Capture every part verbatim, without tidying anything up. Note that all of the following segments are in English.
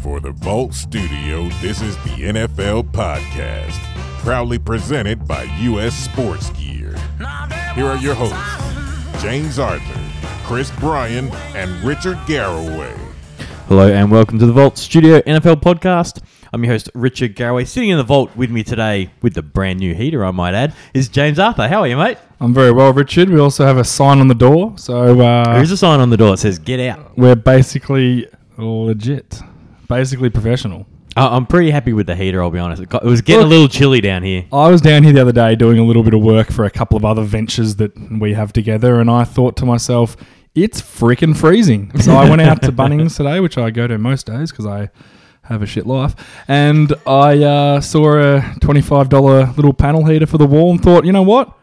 For the Vault Studio, this is the N F L Podcast, proudly presented by U S Sports Gear. Here are your hosts, James Arthur, Chris Bryan, and Richard Garroway. Hello and welcome to the Vault Studio N F L Podcast. I'm your host, Richard Garroway. Sitting in the vault with me today, with the brand new heater, I might add, is James Arthur. How are you, mate? I'm very well, Richard. We also have a sign on the door. So uh, there is a sign on the door that says, get out. We're basically legit. Basically professional. Uh, I'm pretty happy with the heater, I'll be honest. It, got, it was getting Look, a little chilly down here. I was down here the other day doing a little bit of work for a couple of other ventures that we have together, and I thought to myself, it's freaking freezing. So I went out to Bunnings today, which I go to most days because I have a shit life, and I uh, saw a twenty-five dollars little panel heater for the wall and thought, you know what?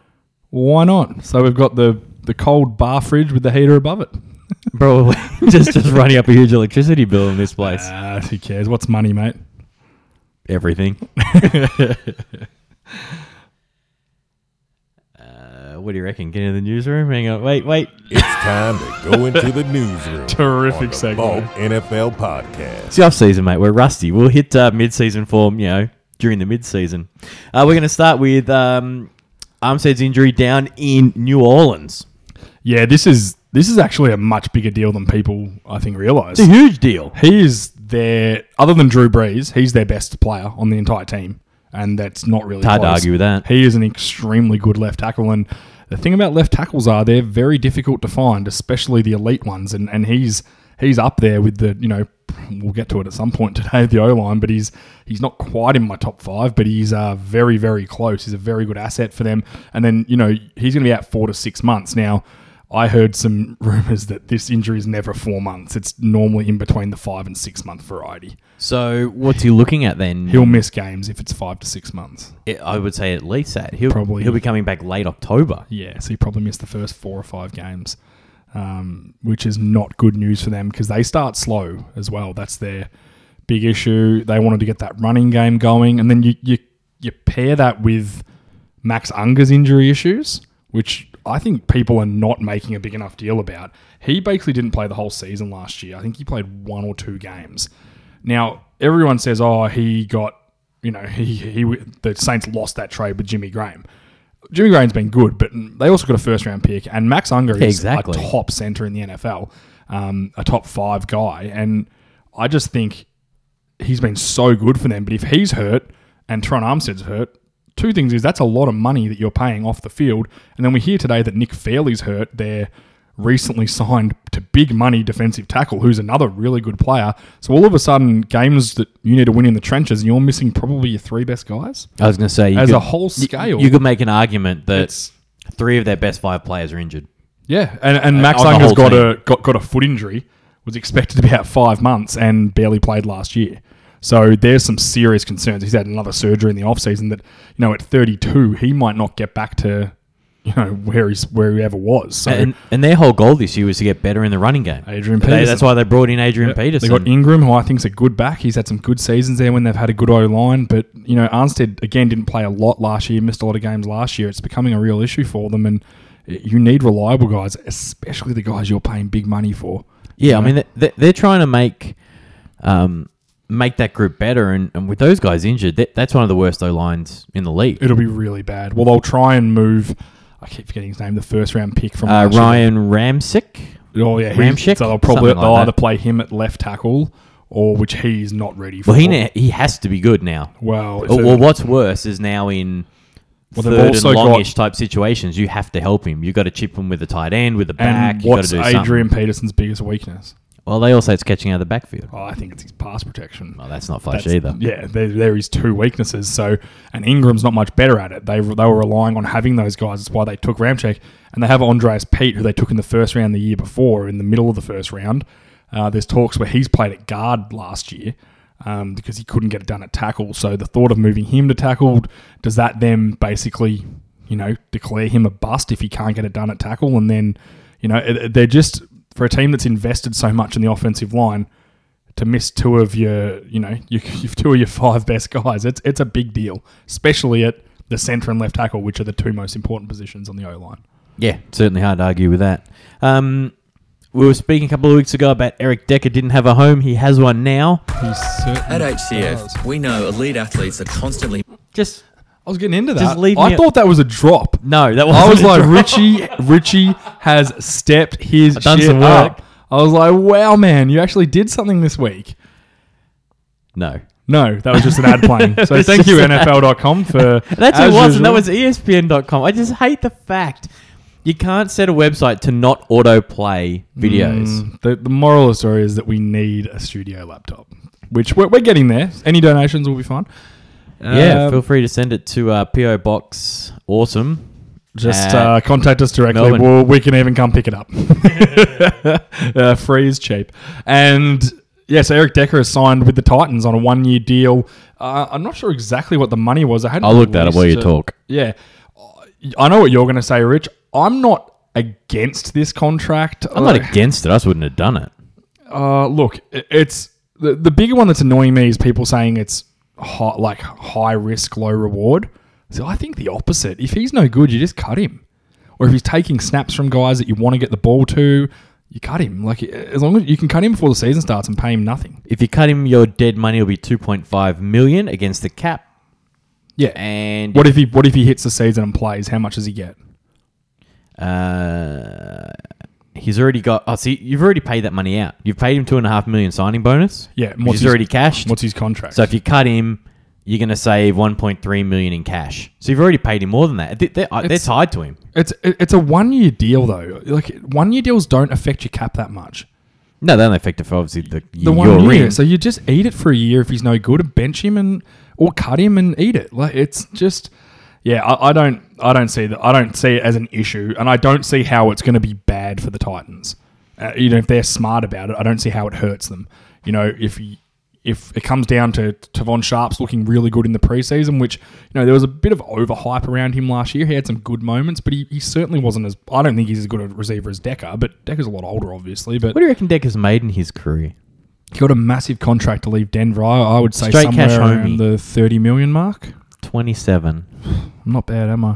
Why not? So we've got the, the cold bar fridge with the heater above it. Probably just just running up a huge electricity bill in this place. Uh, who cares? What's money, mate? Everything. uh, what do you reckon? Get into the newsroom? Hang on. Wait, wait. It's time to go into the newsroom. Terrific segment. N F L Podcast. It's the off-season, mate. We're rusty. We'll hit uh, mid-season form, you know, during the mid-season. Uh, we're going to start with um, Armstead's injury down in New Orleans. Yeah, this is... This is actually a much bigger deal than people, I think, realise. It's a huge deal. He is their, other than Drew Brees, he's their best player on the entire team. And that's not really it's hard close. to argue with that. He is an extremely good left tackle. And the thing about left tackles are they're very difficult to find, especially the elite ones. And and he's he's up there with the, you know, we'll get to it at some point today, the O-line. But he's he's not quite in my top five, but he's uh, very, very close. He's a very good asset for them. And then, you know, he's going to be out four to six months now. I heard some rumours that this injury is never four months. It's normally in between the five and six month variety. So what's he looking at then? He'll miss games if it's five to six months. It, I would say at least that. He'll, probably. He'll be coming back late October. Yeah, so he probably missed the first four or five games, um, which is not good news for them because they start slow as well. That's their big issue. They wanted to get that running game going. And then you, you, you pair that with Max Unger's injury issues, which I think people are not making a big enough deal about. He basically didn't play the whole season last year. I think he played one or two games. Now, everyone says, oh, he got, you know, he, he the Saints lost that trade with Jimmy Graham. Jimmy Graham's been good, but they also got a first-round pick, and Max Unger yeah, is exactly. a top centre in the N F L, um, a top five guy, and I just think he's been so good for them. But if he's hurt and Teron Armstead's hurt, two things is that's a lot of money that you're paying off the field. And then we hear today that Nick Fairley's hurt. They're recently signed to big money defensive tackle, who's another really good player. So all of a sudden, games that you need to win in the trenches, and you're missing probably your three best guys. I was going to say, as could, a whole scale. You, you could make an argument that three of their best five players are injured. Yeah, and, and Max Unger's got a, got, got a foot injury, was expected to be out five months and barely played last year. So there's some serious concerns. He's had another surgery in the offseason that, you know, at thirty-two, he might not get back to, you know, where he's where he ever was. So and, and their whole goal this year was to get better in the running game. Adrian Peterson. They, that's why they brought in Adrian yeah, Peterson. They got Ingram, who I think's a good back. He's had some good seasons there when they've had a good O-line. But, you know, Armstead, again, didn't play a lot last year, missed a lot of games last year. It's becoming a real issue for them. And you need reliable guys, especially the guys you're paying big money for. Yeah, you know? I mean, they're, they're trying to make... Um, make that group better, and, and with those guys injured, that, that's one of the worst O-lines in the league. It'll be really bad. Well, they'll try and move, I keep forgetting his name, the first-round pick from uh, Ryan Ramczyk. Oh, yeah. Ramczyk? So they'll probably like they'll either play him at left tackle, or which he's not ready for. Well, he, ne- he has to be good now. Well, or, well what's worse is now in... Well, third and longish got, type situations, you have to help him. You've got to chip him with a tight end, with a back. And what's you got to do Adrian something. Peterson's biggest weakness? Well, they all say it's catching out of the backfield. Oh, I think it's his pass protection. Oh, that's not flash that's, either. Yeah, there, there is two weaknesses. So, and Ingram's not much better at it. They they were relying on having those guys. That's why they took Ramczyk. And they have Andreas Pete, who they took in the first round the year before, in the middle of the first round. Uh, there's talks where he's played at guard last year um, because he couldn't get it done at tackle. So the thought of moving him to tackle, does that then basically, you know, declare him a bust if he can't get it done at tackle? And then, you know, they're just... For a team that's invested so much in the offensive line, to miss two of your, you know, your, two of your five best guys, it's it's a big deal, especially at the centre and left tackle, which are the two most important positions on the O-line. Yeah, certainly hard to argue with that. Um, We were speaking a couple of weeks ago about Eric Decker didn't have a home. He has one now. He certainly At H C F, does. We know elite athletes are constantly... Just... I was getting into that. I thought a- that was a drop. No, that wasn't I was a like, drop. Richie Richie has stepped his I've done shit some work. Up. I was like, wow, man, you actually did something this week. No. No, that was just an ad playing. So thank you, N F L dot com, for... That's who it was, usual. And that was E S P N dot com. I just hate the fact you can't set a website to not autoplay videos. Mm, the, the moral of the story is that we need a studio laptop, which we're, we're getting there. Any donations will be fine. Yeah, um, feel free to send it to uh, P O Box Awesome. Just uh, contact us directly. We'll, we can even come pick it up. uh, free is cheap. And yeah, so Eric Decker has signed with the Titans on a one-year deal. Uh, I'm not sure exactly what the money was. I hadn't I'll look that up while you talk. Yeah. I know what you're going to say, Rich. I'm not against this contract. I'm like, not against it. I just wouldn't have done it. Uh, look, it's the, the bigger one that's annoying me is people saying it's... High, like high risk, low reward. So I think the opposite. If he's no good, you just cut him. Or if he's taking snaps from guys that you want to get the ball to, you cut him. Like as long as you can cut him before the season starts and pay him nothing. If you cut him, your dead money will be two point five million against the cap. Yeah. And what if he what if he hits the season and plays? How much does he get? Uh, he's already got. Oh, see, you've already paid that money out. You've paid him two and a half million signing bonus. Yeah, which is already cashed. What's his contract? So if you cut him, you're going to save one point three million in cash. So you've already paid him more than that. They're, they're, they're tied to him. It's it's a one year deal though. Like one year deals don't affect your cap that much. No, they don't affect it for obviously the the one year. Ring. So you just eat it for a year if he's no good. Bench him and or cut him and eat it. Like it's just. Yeah, I, I don't, I don't see that. I don't see it as an issue, and I don't see how it's going to be bad for the Titans. Uh, you know, if they're smart about it, I don't see how it hurts them. You know, if if it comes down to Tavon Sharp's looking really good in the preseason, which you know there was a bit of overhype around him last year. He had some good moments, but he, he certainly wasn't as. I don't think he's as good a receiver as Decker, but Decker's a lot older, obviously. But what do you reckon Decker's made in his career? He got a massive contract to leave Denver. I, I would say straight somewhere cash around homie. The thirty million mark. twenty-seven. I'm not bad, am I?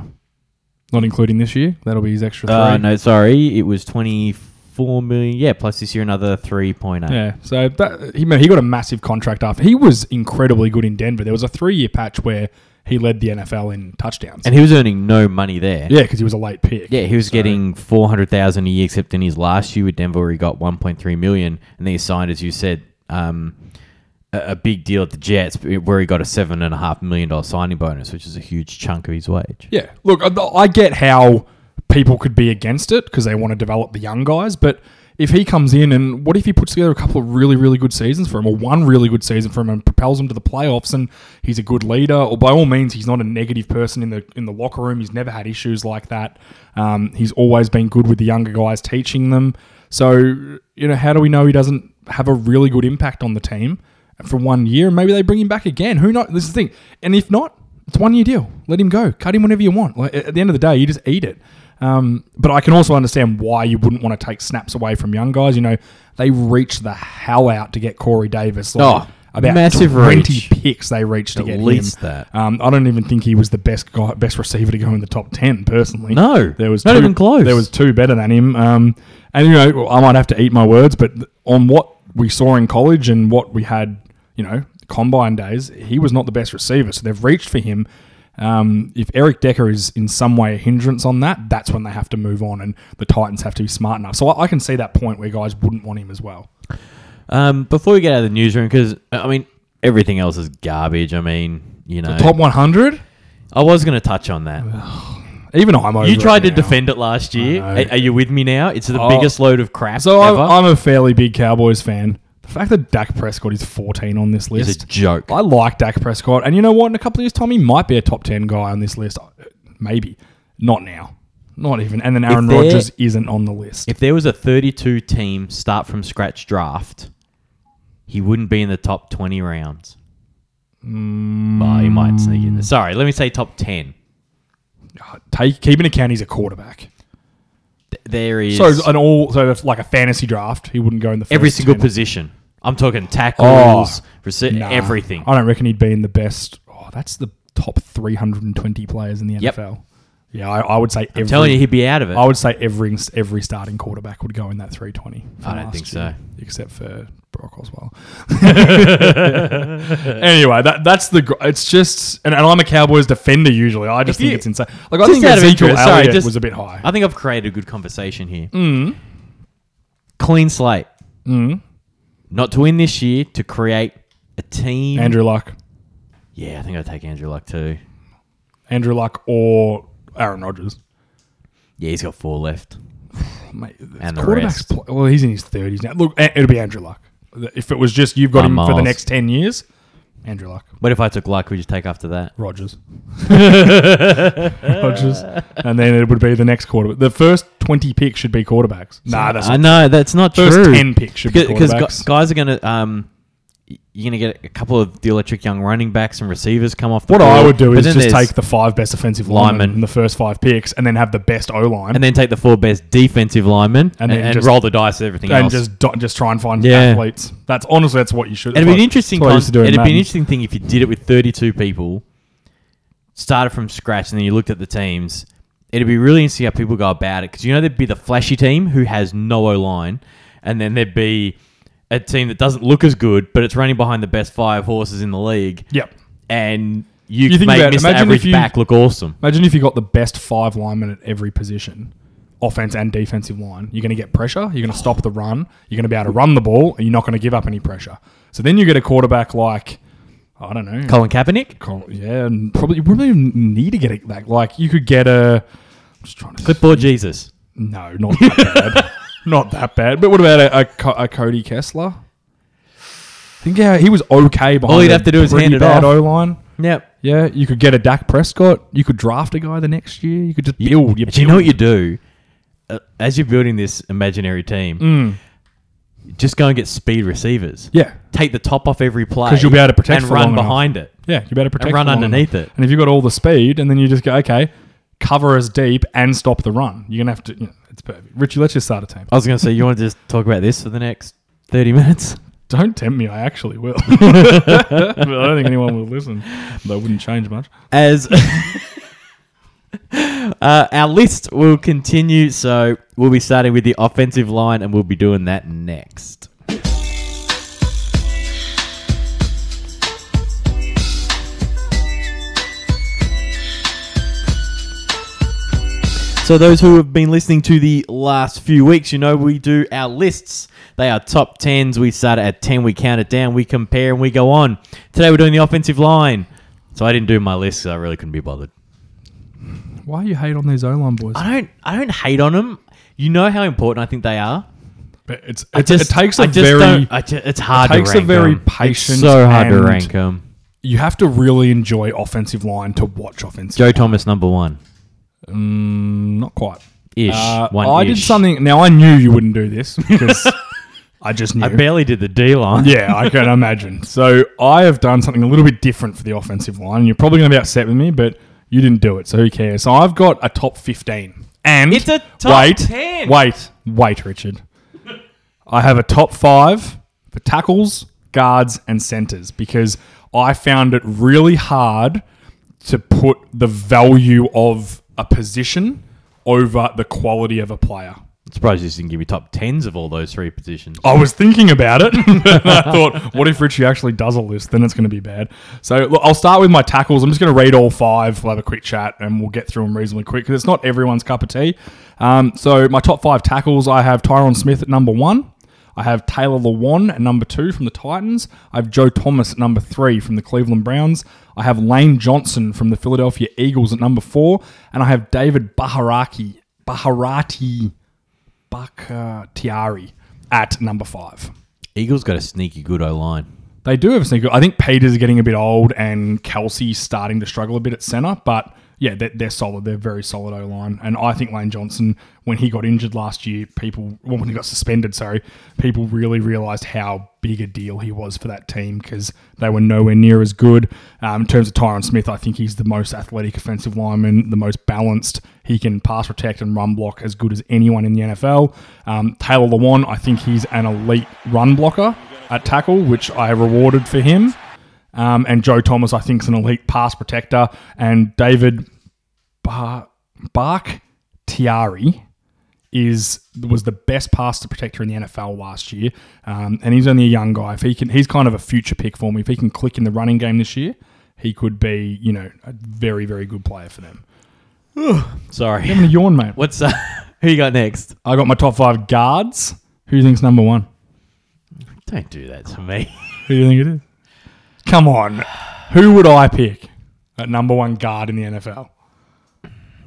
Not including this year? That'll be his extra three. Uh, no, sorry. It was twenty-four million. Yeah, plus this year another three point eight. Yeah, so that, he he got a massive contract after. He was incredibly good in Denver. There was a three-year patch where he led the N F L in touchdowns. And he was earning no money there. Yeah, because he was a late pick. Yeah, he was so. getting four hundred thousand dollars a year, except in his last year with Denver where he got one point three million dollars. And then he signed, as you said... Um, a big deal at the Jets where he got a seven point five million dollars signing bonus, which is a huge chunk of his wage. Yeah. Look, I get how people could be against it because they want to develop the young guys, but if he comes in and what if he puts together a couple of really, really good seasons for him or one really good season for him and propels him to the playoffs and he's a good leader or by all means, he's not a negative person in the in the locker room. He's never had issues like that. Um, he's always been good with the younger guys, teaching them. So, you know, how do we know he doesn't have a really good impact on the team? For one year, and maybe they bring him back again. Who knows? This is the thing. And if not, it's a one-year deal. Let him go. Cut him whenever you want. Like, at the end of the day, you just eat it. Um, but I can also understand why you wouldn't want to take snaps away from young guys. You know, they reached the hell out to get Corey Davis. Like, oh, about massive twenty reach. Picks they reached to get him. At least that. Um, I don't even think he was the best guy, best receiver to go in the top ten, personally. No, there was not two, even close. There was two better than him. Um, and, you know, I might have to eat my words, but on what we saw in college and what we had... You know, combine days, he was not the best receiver. So they've reached for him. Um, if Eric Decker is in some way a hindrance on that, that's when they have to move on and the Titans have to be smart enough. So I, I can see that point where guys wouldn't want him as well. Um, before we get out of the newsroom, because, I mean, everything else is garbage. I mean, you know. The top one hundred? I was going to touch on that. Even I'm over You tried it to now. defend it last year. Are, are you with me now? It's the oh, biggest load of crap so ever. So I'm, I'm a fairly big Cowboys fan. The fact that Dak Prescott is fourteen on this list is a joke. I like Dak Prescott. And you know what? In a couple of years, Tommy might be a top ten guy on this list. Maybe. Not now. Not even. And then Aaron Rodgers isn't on the list. If there was a thirty-two team start-from-scratch draft, he wouldn't be in the top twenty rounds. Mm. But he might sneak in there. Sorry, let me say top ten. Take, keep in account he's a quarterback. There is... So, an all, so like a fantasy draft, he wouldn't go in the first Every single ten. Position. I'm talking tackles, oh, rece- nah. everything. I don't reckon he'd be in the best... Oh, that's the top three hundred twenty players in the N F L. Yep. Yeah, I, I would say. Every, I'm telling you, he'd be out of it. I would say every every starting quarterback would go in that three twenty. I don't think so, year, except for Brock Osweiler. Anyway, that that's the. It's just, and, and I'm a Cowboys defender usually. I just if think you, it's insane. Like I think Ezekiel Elliott was a bit high. I think I've created a good conversation here. Mm. Clean slate. Mm. Not to win this year, to create a team. Andrew Luck. Yeah, I think I'd take Andrew Luck too. Andrew Luck or Aaron Rodgers. Yeah, he's got four left. Mate, and the rest. Play, well, he's in his thirties now. Look, it'll be Andrew Luck. If it was just you've got Nine him miles. for the next ten years, Andrew Luck. What if I took Luck? Who'd you take after that? Rodgers. Rodgers. And then it would be the next quarterback. The first twenty picks should be quarterbacks. Nah, that's I know, that's not first true. First ten picks should because, be quarterbacks. Because guys are going to... Um, You're going to get a couple of the electric young running backs and receivers come off the What board. I would do but is just take the five best offensive linemen in the first five picks and then have the best O-line. And then take the four best defensive linemen and, and, and just, roll the dice and everything and else. And just just try and find yeah. athletes. That's honestly, that's what you should do. It'd, be an, interesting con- it'd be an interesting thing if you did it with thirty-two people, started from scratch and then you looked at the teams. It'd be really interesting how people go about it. Because you know there'd be the flashy team who has no O-line and then there'd be... a team that doesn't look as good, but it's running behind the best five horses in the league. Yep. And you, you make Mister Average you, back look awesome. Imagine if you got the best five linemen at every position, offense and defensive line. You're going to get pressure. You're going to stop the run. You're going to be able to run the ball, and you're not going to give up any pressure. So then you get a quarterback like... I don't know. Colin Kaepernick? Colin, yeah, and probably you probably need to get it back. Like, you could get a... I'm just trying to Clipboard see. Jesus. No, not that bad. Not that bad. But what about a, a, a Cody Kessler? I think yeah, he was okay behind All he'd have to do is hand it off. O-line. Yep. Yeah, you could get a Dak Prescott. You could draft a guy the next year. You could just build. You, do you know what you do? Uh, as you're building this imaginary team, mm. just go and get speed receivers. Yeah. Take the top off every play. Because you'll be able to protect and run behind enough. it. Yeah, you'll be able to protect and run underneath enough. it. And if you've got all the speed, and then you just go, okay, cover as deep and stop the run. You're going to have to... You know, it's perfect. Richie, let's just start a team. I was going to say, you want to just talk about this for the next thirty minutes? Don't tempt me. I actually will. But I don't think anyone will listen. That wouldn't change much. As uh, our list will continue, so we'll be starting with the offensive line, and we'll be doing that next. So those who have been listening to the last few weeks, you know we do our lists. They are top tens. We start at ten. We count it down. We compare and we go on. Today we're doing the offensive line. So I didn't do my list because I really couldn't be bothered. Why you hate on these O-line boys? I don't. I don't hate on them. You know how important I think they are. But it's, it's just, it takes a I just very. I just, it's hard. It takes to rank a very them. patient. It's so hard to rank them. You have to really enjoy offensive line to watch offensive. Joe line. Thomas number one. Mm, not quite. Ish. Uh, One I ish. did something. Now, I knew you wouldn't do this because I just knew. I barely did the D-line. Yeah, I can imagine. So, I have done something a little bit different for the offensive line. And you're probably going to be upset with me, but you didn't do it. So, who cares? So, I've got a top fifteen. And it's a top wait, ten. Wait, wait, Richard. I have a top five for tackles, guards, and centers because I found it really hard to put the value of a position over the quality of a player. I'm surprised you didn't give me top tens of all those three positions. I was thinking about it. I thought, what if Richie actually does a list? Then it's going to be bad. So look, I'll start with my tackles. I'm just going to read all five. We'll have a quick chat and we'll get through them reasonably quick because it's not everyone's cup of tea. Um, so my top five tackles, I have Tyron Smith at number one. I have Taylor Lewan at number two from the Titans. I have Joe Thomas at number three from the Cleveland Browns. I have Lane Johnson from the Philadelphia Eagles at number four. And I have David Bakhtiari, Bakhtiari, Bakhtiari at number five. Eagles got a sneaky good O-line. They do have a sneaky good. I think Peters getting a bit old and Kelsey's starting to struggle a bit at centre, but... Yeah, they're, they're solid. They're very solid O-line. And I think Lane Johnson, when he got injured last year, people... Well, when he got suspended, sorry, people really realised how big a deal he was for that team because they were nowhere near as good. Um, in terms of Tyron Smith, I think he's the most athletic offensive lineman, the most balanced. He can pass protect and run block as good as anyone in the N F L. Um, Taylor Lewan, I think he's an elite run blocker at tackle, which I rewarded for him. Um, and Joe Thomas, I think, is an elite pass protector. And David Bah... Bakhtiari is was the best pass protector in the N F L last year, um, and he's only a young guy. If he can, he's kind of a future pick for me. If he can click in the running game this year, he could be, you know, a very, very good player for them. Ugh, sorry, I'm gonna yawn, mate. What's uh, who you got next? I got my top five guards. Who do you think's number one? Don't do that to me. Who do you think it is? Come on, who would I pick at number one guard in the N F L?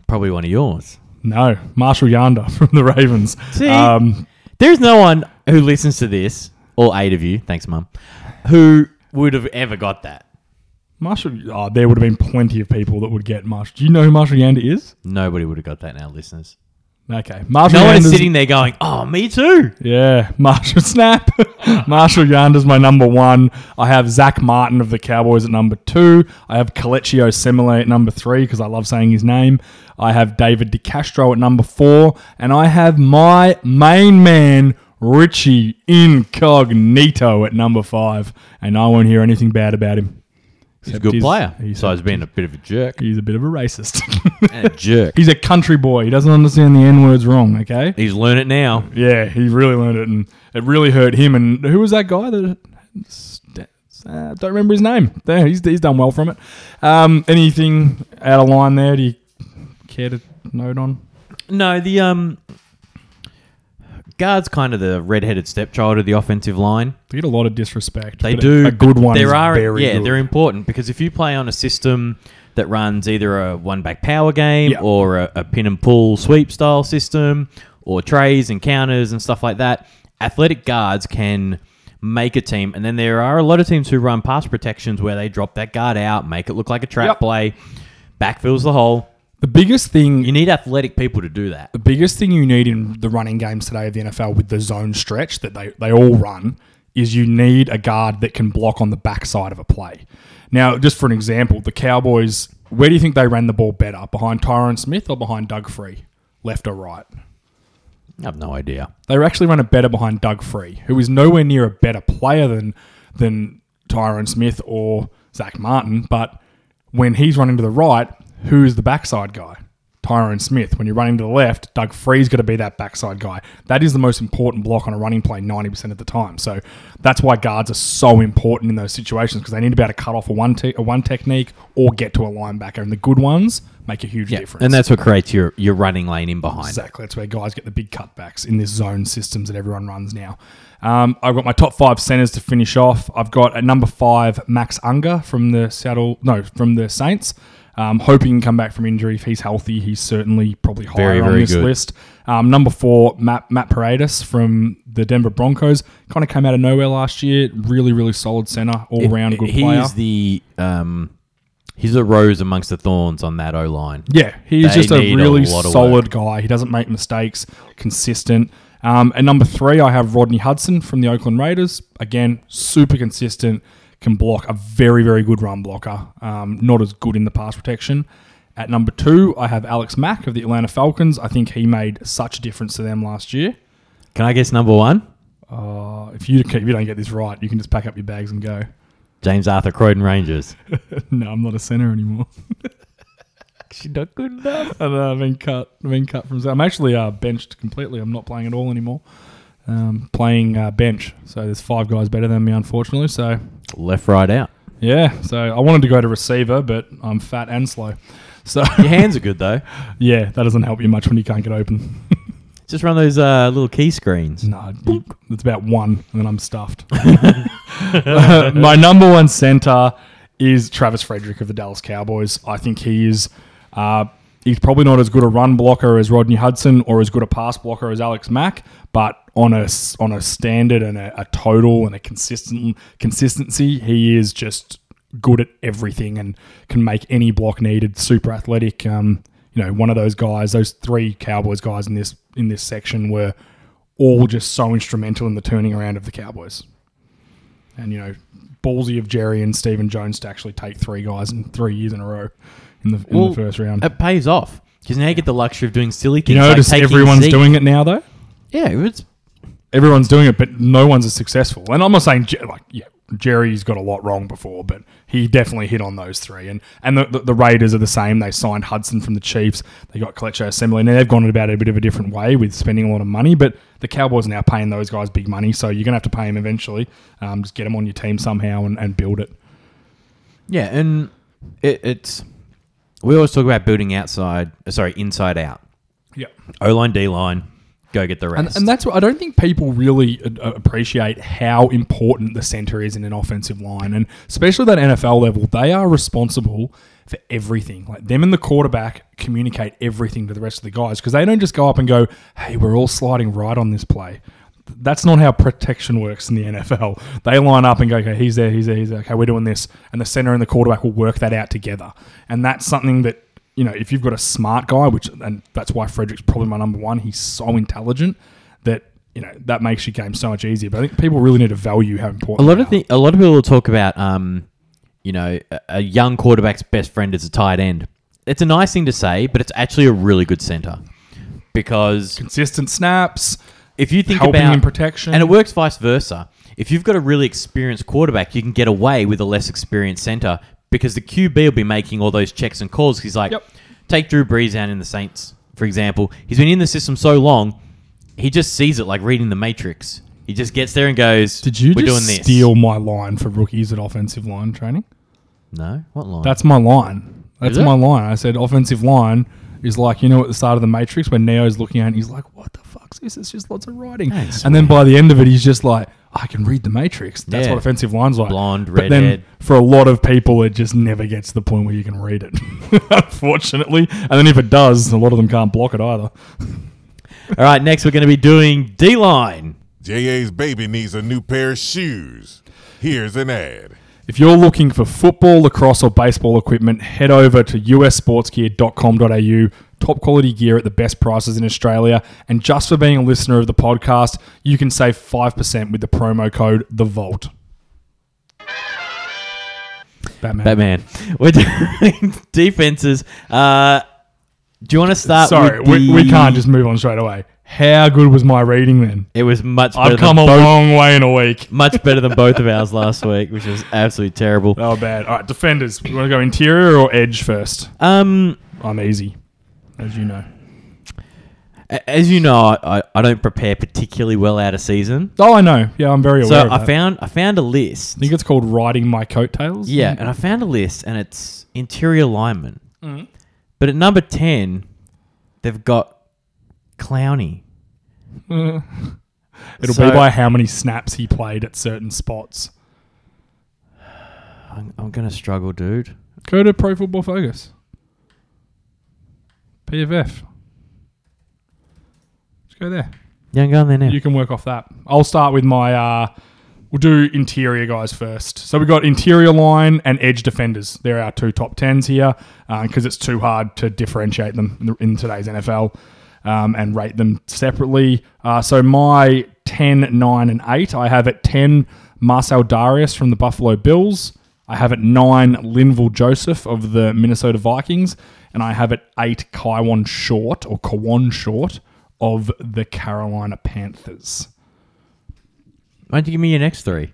Probably one of yours. No, Marshall Yanda from the Ravens. See, um, there's no one who listens to this, all eight of you, thanks, Mum, who would have ever got that. Marshall, oh, there would have been plenty of people that would get Marshall. Do you know who Marshall Yanda is? Nobody would have got that now, listeners. Okay. Marshall no Yanda's, one's sitting there going, oh, me too. Yeah, Marshall Snap. Marshall Yanda's my number one. I have Zach Martin of the Cowboys at number two. I have Kelechi Osemele at number three because I love saying his name. I have David DeCastro at number four. And I have my main man, Richie Incognito, at number five. And I won't hear anything bad about him. He's a good he's, player. He's always been a bit of a jerk. He's a bit of a racist. And a jerk. He's a country boy. He doesn't understand the N-word's wrong, okay? He's learned it now. Yeah, he really learned it, and it really hurt him. And who was that guy that... Uh, don't remember his name. There, he's, he's done well from it. Um, anything out of line there? Do you care to note on? No, the um, guard's kind of the red-headed stepchild of the offensive line. They get a lot of disrespect. They do. A good one there are, very yeah, good. Yeah, they're important because if you play on a system that runs either a one-back power game yep. or a, a pin-and-pull sweep-style system or trays and counters and stuff like that, athletic guards can make a team. And then there are a lot of teams who run pass protections where they drop that guard out, make it look like a trap yep. play, backfills the hole. The biggest thing... You need athletic people to do that. The biggest thing you need in the running games today of the N F L with the zone stretch that they, they all run is you need a guard that can block on the backside of a play. Now, just for an example, the Cowboys, where do you think they ran the ball better? Behind Tyron Smith or behind Doug Free? Left or right? I have no idea. They were actually running better behind Doug Free, who is nowhere near a better player than, than Tyron Smith or Zach Martin, but when he's running to the right... Who's the backside guy? Tyron Smith. When you're running to the left, Doug Free's got to be that backside guy. That is the most important block on a running play ninety percent of the time. So that's why guards are so important in those situations because they need to be able to cut off a one te- a one technique or get to a linebacker. And the good ones make a huge yeah, difference. And that's what creates your, your running lane in behind. Exactly. That's where guys get the big cutbacks in this zone systems that everyone runs now. Um, I've got my top five centers to finish off. I've got at number five, Max Unger from the Seattle, no, from the Saints. Um, hoping he can come back from injury. If he's healthy, he's certainly probably higher very, very on this good. list. Um, number four, Matt, Matt Paredes from the Denver Broncos. Kind of came out of nowhere last year. Really, really solid center, all-round good he player. He's the um, he's a rose amongst the thorns on that O-line. Yeah, he's they just a really a solid guy. He doesn't make mistakes, consistent. Um, and number three, I have Rodney Hudson from the Oakland Raiders. Again, super consistent. Can block a very, very good run blocker. Um, not as good in the pass protection. At number two, I have Alex Mack of the Atlanta Falcons. I think he made such a difference to them last year. Can I guess number one? Uh, if you if you don't get this right, you can just pack up your bags and go. James Arthur, Croydon Rangers. No, I'm not a centre anymore. She's not good enough. I know, I've been cut. I've been cut from... I'm actually uh, benched completely. I'm not playing at all anymore. Um, playing uh, bench. So there's five guys better than me, unfortunately. So... Left, right out. Yeah. So I wanted to go to receiver, but I'm fat and slow. So your hands are good, though. Yeah. That doesn't help you much when you can't get open. Just run those uh, little key screens. No. You, it's about one, and then I'm stuffed. uh, my number one center is Travis Frederick of the Dallas Cowboys. I think he is... Uh, he's probably not as good a run blocker as Rodney Hudson or as good a pass blocker as Alex Mack, but... On a, on a standard and a, a total and a consistent consistency, he is just good at everything and can make any block needed. Super athletic. Um, you know, one of those guys, those three Cowboys guys in this in this section were all just so instrumental in the turning around of the Cowboys. And, you know, ballsy of Jerry and Stephen Jones to actually take three guys in three years in a row in the, in well, the first round. It pays off because now you get the luxury of doing silly things. You notice like everyone's Zeke. doing it now, though? Yeah, it's... Everyone's doing it, but no one's as successful. And I'm not saying, like, yeah, Jerry's got a lot wrong before, but he definitely hit on those three. And and the, the, the Raiders are the same. They signed Hudson from the Chiefs. They got Kelechi Assembly. Now they've gone about it a bit of a different way with spending a lot of money, but the Cowboys are now paying those guys big money, so you're going to have to pay them eventually. Um, just get them on your team somehow and, and build it. Yeah, and it, it's we always talk about building outside, sorry, inside out. Yeah. O-line, D-line. Go get the rest. And, and that's what I don't think people really uh, appreciate how important the center is in an offensive line. And especially that N F L level, they are responsible for everything. Like them and the quarterback communicate everything to the rest of the guys because they don't just go up and go, hey, we're all sliding right on this play. That's not how protection works in the N F L. They line up and go, okay, he's there, he's there, he's there. Okay, we're doing this. And the center and the quarterback will work that out together. And that's something that, you know, if you've got a smart guy, which and that's why Frederick's probably my number one, he's so intelligent that, you know, that makes your game so much easier. But I think people really need to value how important. A lot of the, a lot of people will talk about, um, you know, a, a young quarterback's best friend is a tight end. It's a nice thing to say, but it's actually a really good center because consistent snaps. If you think helping about in protection, and it works vice versa. If you've got a really experienced quarterback, you can get away with a less experienced center. Because the Q B will be making all those checks and calls. He's like, yep. Take Drew Brees out in the Saints, for example. He's been in the system so long, he just sees it like reading the Matrix. He just gets there and goes, Did you We're just doing this. Steal my line for rookies at offensive line training? No. What line? That's my line. That's my line. I said offensive line is like, you know, at the start of the Matrix when Neo's looking at it and he's like, what the fuck's this? It's just lots of writing. Thanks, and man. Then by the end of it, he's just like, I can read the Matrix. That's yeah. what offensive line's like. Blonde, red But then head. For a lot of people, it just never gets to the point where you can read it, unfortunately. And then if it does, a lot of them can't block it either. All right, next we're going to be doing D-line. J A's baby needs a new pair of shoes. Here's an ad. If you're looking for football, lacrosse, or baseball equipment, head over to u s sports gear dot com dot a u. Top quality gear at the best prices in Australia. And just for being a listener of the podcast, you can save five percent with the promo code THEVAULT. Batman. Batman. We're doing defenses. Uh, do you want to start Sorry, with Sorry, we, we can't just move on straight away. How good was my reading then? It was much better I've come than a both, long way in a week. Much better than both of ours last week, which was absolutely terrible. Oh, bad. All right, defenders. You want to go interior or edge first? Um, I'm easy. As you know. As you know, I, I don't prepare particularly well out of season. Oh, I know. Yeah, I'm very aware so of that. I found, I found a list. I think it's called Riding My Coattails. Yeah, and I found a list, and it's interior linemen. Mm. But at number ten, they've got Clowney. Uh, it'll so, be by how many snaps he played at certain spots. I'm, I'm going to struggle, dude. Go to Pro Football Focus. P F F. Let's go there. Yeah, I'm going there now. You can work off that. I'll start with my... Uh, we'll do interior guys first. So we've got interior line and edge defenders. They're our two top tens here because uh, it's too hard to differentiate them in, the, in today's N F L um, and rate them separately. Uh, so my ten, nine, and eight, I have at ten Marcell Dareus from the Buffalo Bills. I have at nine Linval Joseph of the Minnesota Vikings. And I have at eight Kawann Short or Kawann Short of the Carolina Panthers. Why don't you give me your next three?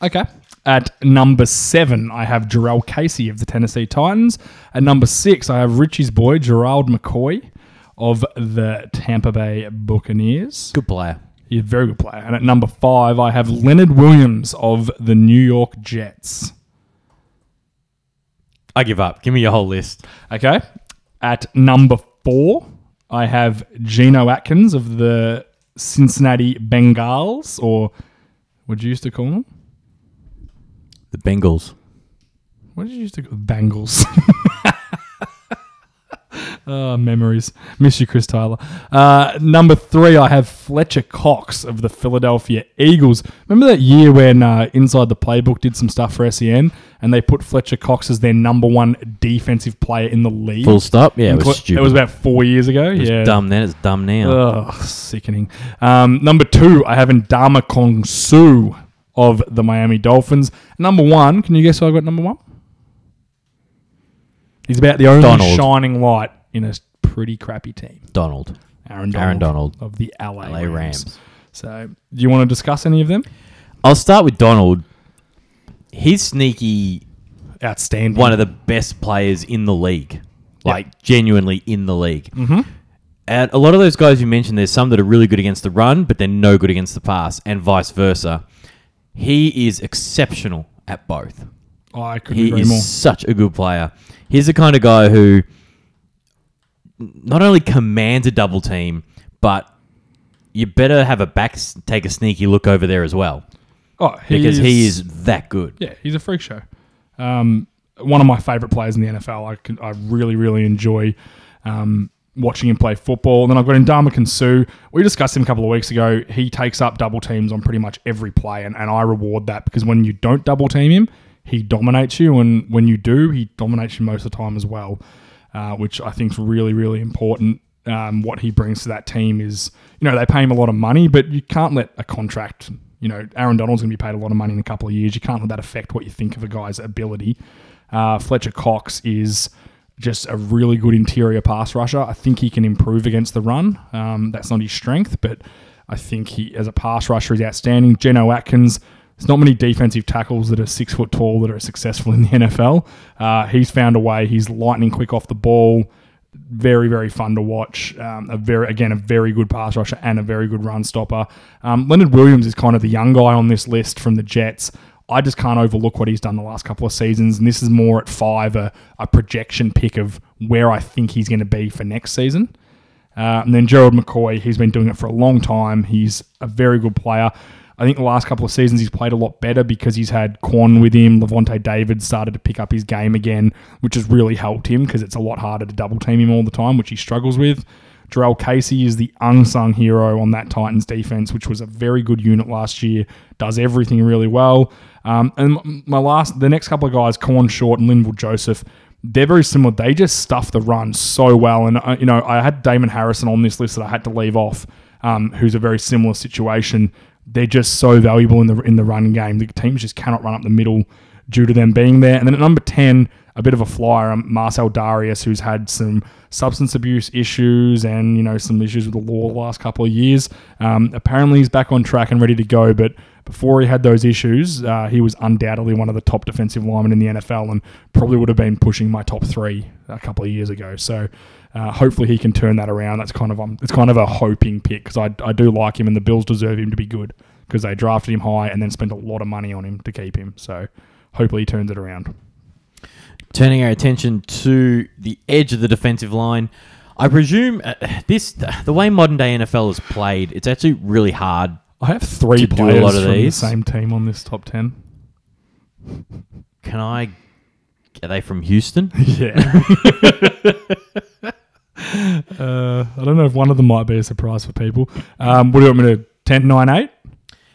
Okay. At number seven, I have Jarrell Casey of the Tennessee Titans. At number six, I have Richie's boy, Gerald McCoy of the Tampa Bay Buccaneers. Good player. He's a very good player. And at number five, I have Leonard Williams of the New York Jets. I give up. Give me your whole list. Okay. At number four, I have Geno Atkins of the Cincinnati Bengals, or what did you used to call them? The Bengals. What did you used to call them? Bengals. Oh, memories. Miss you, Chris Tyler. Uh, number three, I have Fletcher Cox of the Philadelphia Eagles. Remember that year when uh, Inside the Playbook did some stuff for S E N? And they put Fletcher Cox as their number one defensive player in the league. Full stop. Yeah, it was Cl- stupid. It was about four years ago. It was yeah. dumb then. It's dumb now. Oh, sickening. Um, number two, I have Ndama Kong Su of the Miami Dolphins. Number one, can you guess who I got number one? He's about the only Donald. shining light in a pretty crappy team. Donald. Aaron Donald. Aaron Donald. Of the L A Rams. So, do you want to discuss any of them? I'll start with Donald. he's sneaky outstanding. One of the best players in the league. Like, yep. genuinely in the league. Mm-hmm. And a lot of those guys you mentioned, there's some that are really good against the run, but they're no good against the pass, and vice versa. He is exceptional at both. Oh, I could he agree is more. Such a good player. He's the kind of guy who not only commands a double team, but you better have a back take a sneaky look over there as well. Oh, he because is, he is that good. Yeah, he's a freak show. Um, one of my favourite players in the N F L. I can, I really, really enjoy um, watching him play football. And then I've got Ndamukong Suh. We discussed him a couple of weeks ago. He takes up double teams on pretty much every play, and, and I reward that because when you don't double team him, he dominates you, and when you do, he dominates you most of the time as well, uh, which I think is really, really important. Um, what he brings to that team is, you know, they pay him a lot of money, but you can't let a contract... You know, Aaron Donald's going to be paid a lot of money in a couple of years. You can't let that affect what you think of a guy's ability. Uh, Fletcher Cox is just a really good interior pass rusher. I think he can improve against the run. Um, that's not his strength, but I think he, as a pass rusher, is outstanding. Geno Atkins, there's not many defensive tackles that are six foot tall that are successful in the N F L. Uh, he's found a way. He's lightning quick off the ball. Very, very fun to watch. Um, a very, again, a very good pass rusher and a very good run stopper. Um, Leonard Williams is kind of the young guy on this list from the Jets. I just can't overlook what he's done the last couple of seasons, and this is more at five, a, a projection pick of where I think he's going to be for next season. Uh, and then Gerald McCoy, he's been doing it for a long time. He's a very good player. I think the last couple of seasons he's played a lot better because he's had Kawann with him. Levante David started to pick up his game again, which has really helped him because it's a lot harder to double team him all the time, which he struggles with. Jarrell Casey is the unsung hero on that Titans defense, which was a very good unit last year. Does everything really well. Um, and my last, the next couple of guys, Kawann Short and Linval Joseph, they're very similar. They just stuff the run so well. And uh, you know, I had Damon Harrison on this list that I had to leave off, um, who's a very similar situation. They're just so valuable in the in the run game. The teams just cannot run up the middle due to them being there. And then at number ten, a bit of a flyer, um, Marcell Dareus, who's had some substance abuse issues and, you know, some issues with the law the last couple of years. Um, apparently, he's back on track and ready to go. But before he had those issues, uh, he was undoubtedly one of the top defensive linemen in the N F L and probably would have been pushing my top three a couple of years ago. So uh, hopefully he can turn that around. That's kind of um, it's kind of a hoping pick because I, I do like him and the Bills deserve him to be good because they drafted him high and then spent a lot of money on him to keep him. So hopefully he turns it around. Turning our attention to the edge of the defensive line, I presume uh, this the way modern day N F L is played, it's actually really hard. I have three players a lot of from these. The same team on this top ten. Can I... Are they from Houston? Yeah. uh, I don't know if one of them might be a surprise for people. Um, what do you want me to... ten, nine, eight?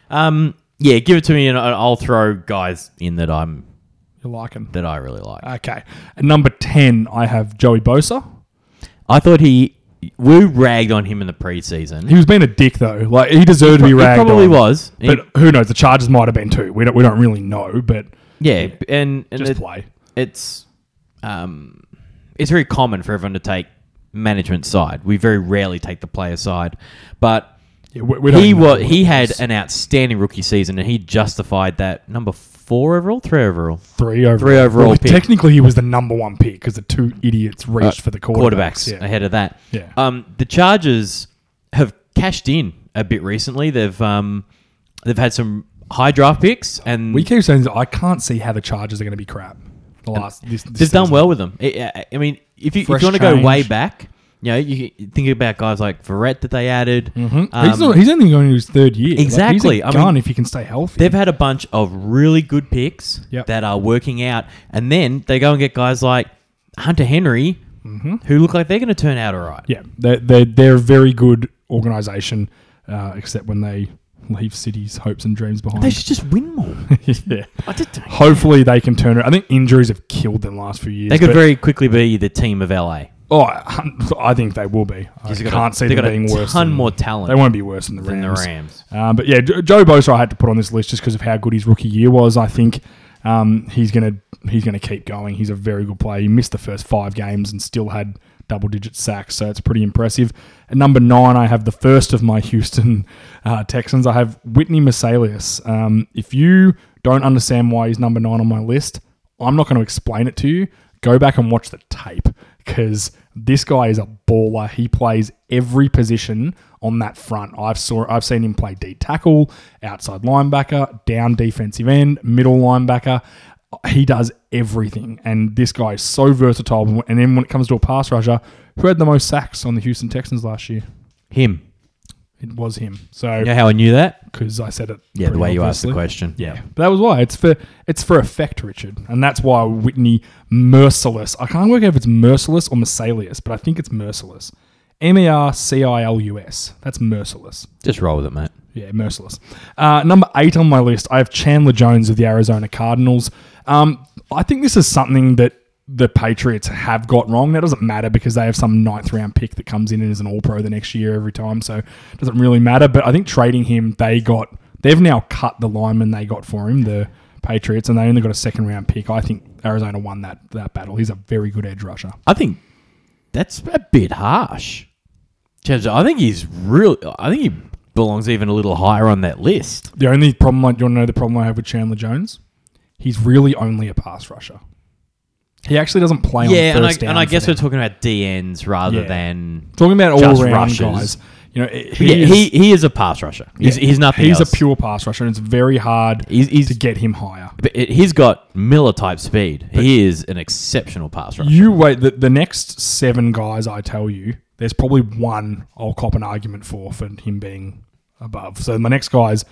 Um, yeah, give it to me and I'll throw guys in that I'm... You're liking. That I really like. Okay. At number ten, I have Joey Bosa. I thought he... We ragged on him in the preseason. He was being a dick, though. Like he deserved to be ragged on. He probably was. But who knows? The Chargers might have been too. We don't. We don't really know. But yeah, yeah. and, and just it, play. It's um, it's very common for everyone to take management side. We very rarely take the player side. But yeah, we, we don't he was. He had an outstanding rookie season, and he justified that number four overall, three overall, three overall, three overall. Well, pick. Technically, he was the number one pick because the two idiots reached uh, for the quarterbacks, quarterbacks yeah. ahead of that. Yeah. Um, the Chargers have cashed in a bit recently. They've um, they've had some high draft picks, and we keep saying that I can't see how the Chargers are going to be crap. The last this, this they've done well with them. I, I mean, if you, if you want to go way back. You know, you think about guys like Verrett that they added. Mm-hmm. Um, he's, not, he's only going to his third year. Exactly. Like he's a gun I mean, if he can stay healthy. They've had a bunch of really good picks yep. that are working out. And then they go and get guys like Hunter Henry mm-hmm. who look like they're going to turn out all right. Yeah, they're, they're, they're a very good organisation uh, except when they leave cities, hopes and dreams behind. They should just win more. yeah. I just don't Hopefully know. They can turn it. I think injuries have killed them the last few years. They could very quickly be the team of L A. Oh, I think they will be. I can't a, see them being worse. They've got a ton than, more talent. They won't be worse than the than Rams. The Rams. Um, but yeah, Joey Bosa I had to put on this list just because of how good his rookie year was. I think um, he's going to he's gonna keep going. He's a very good player. He missed the first five games and still had double-digit sacks, so it's pretty impressive. At number nine, I have the first of my Houston uh, Texans. I have Whitney Muselius. Um, if you don't understand why he's number nine on my list, I'm not going to explain it to you. Go back and watch the tape, because this guy is a baller. He plays every position on that front. I've saw I've seen him play D tackle, outside linebacker, down defensive end, middle linebacker. He does everything, and this guy is so versatile. And then when it comes to a pass rusher, who had the most sacks on the Houston Texans last year? Him. It was him. So you know how I knew that? Because I said it. Yeah, the way obviously. You asked the question. Yeah. But that was why. It's for it's for effect, Richard. And that's why Whitney Mercilus. I can't work out if it's Mercilus or Mercilus, but I think it's Mercilus. M E R C I L U S. That's Mercilus. Just roll with it, mate. Yeah, Mercilus. Uh, number eight on my list, I have Chandler Jones of the Arizona Cardinals. Um, I think this is something that the Patriots have got wrong. That doesn't matter because they have some ninth round pick that comes in and is an all-pro the next year every time, so it doesn't really matter. But I think trading him, they got, they've now cut the lineman they got for him, the Patriots, and they only got a second round pick. I think Arizona won that that battle. He's a very good edge rusher. I think that's a bit harsh. I think he's really, I think he belongs even a little higher on that list. The only problem, I, do you want to know the problem I have with Chandler Jones? He's really only a pass rusher. He actually doesn't play yeah, on first down. Yeah, and I, and I guess them. We're talking about D Ns rather yeah. than talking about all-round guys. You know, he, yeah, is, he he is a pass rusher. He's, yeah, he's nothing he's else. He's a pure pass rusher, and it's very hard he's, he's, to get him higher. But it, he's got Miller-type speed. But he is an exceptional pass rusher. You wait. The, the next seven guys I tell you, there's probably one I'll cop an argument for for him being above. So my next guy's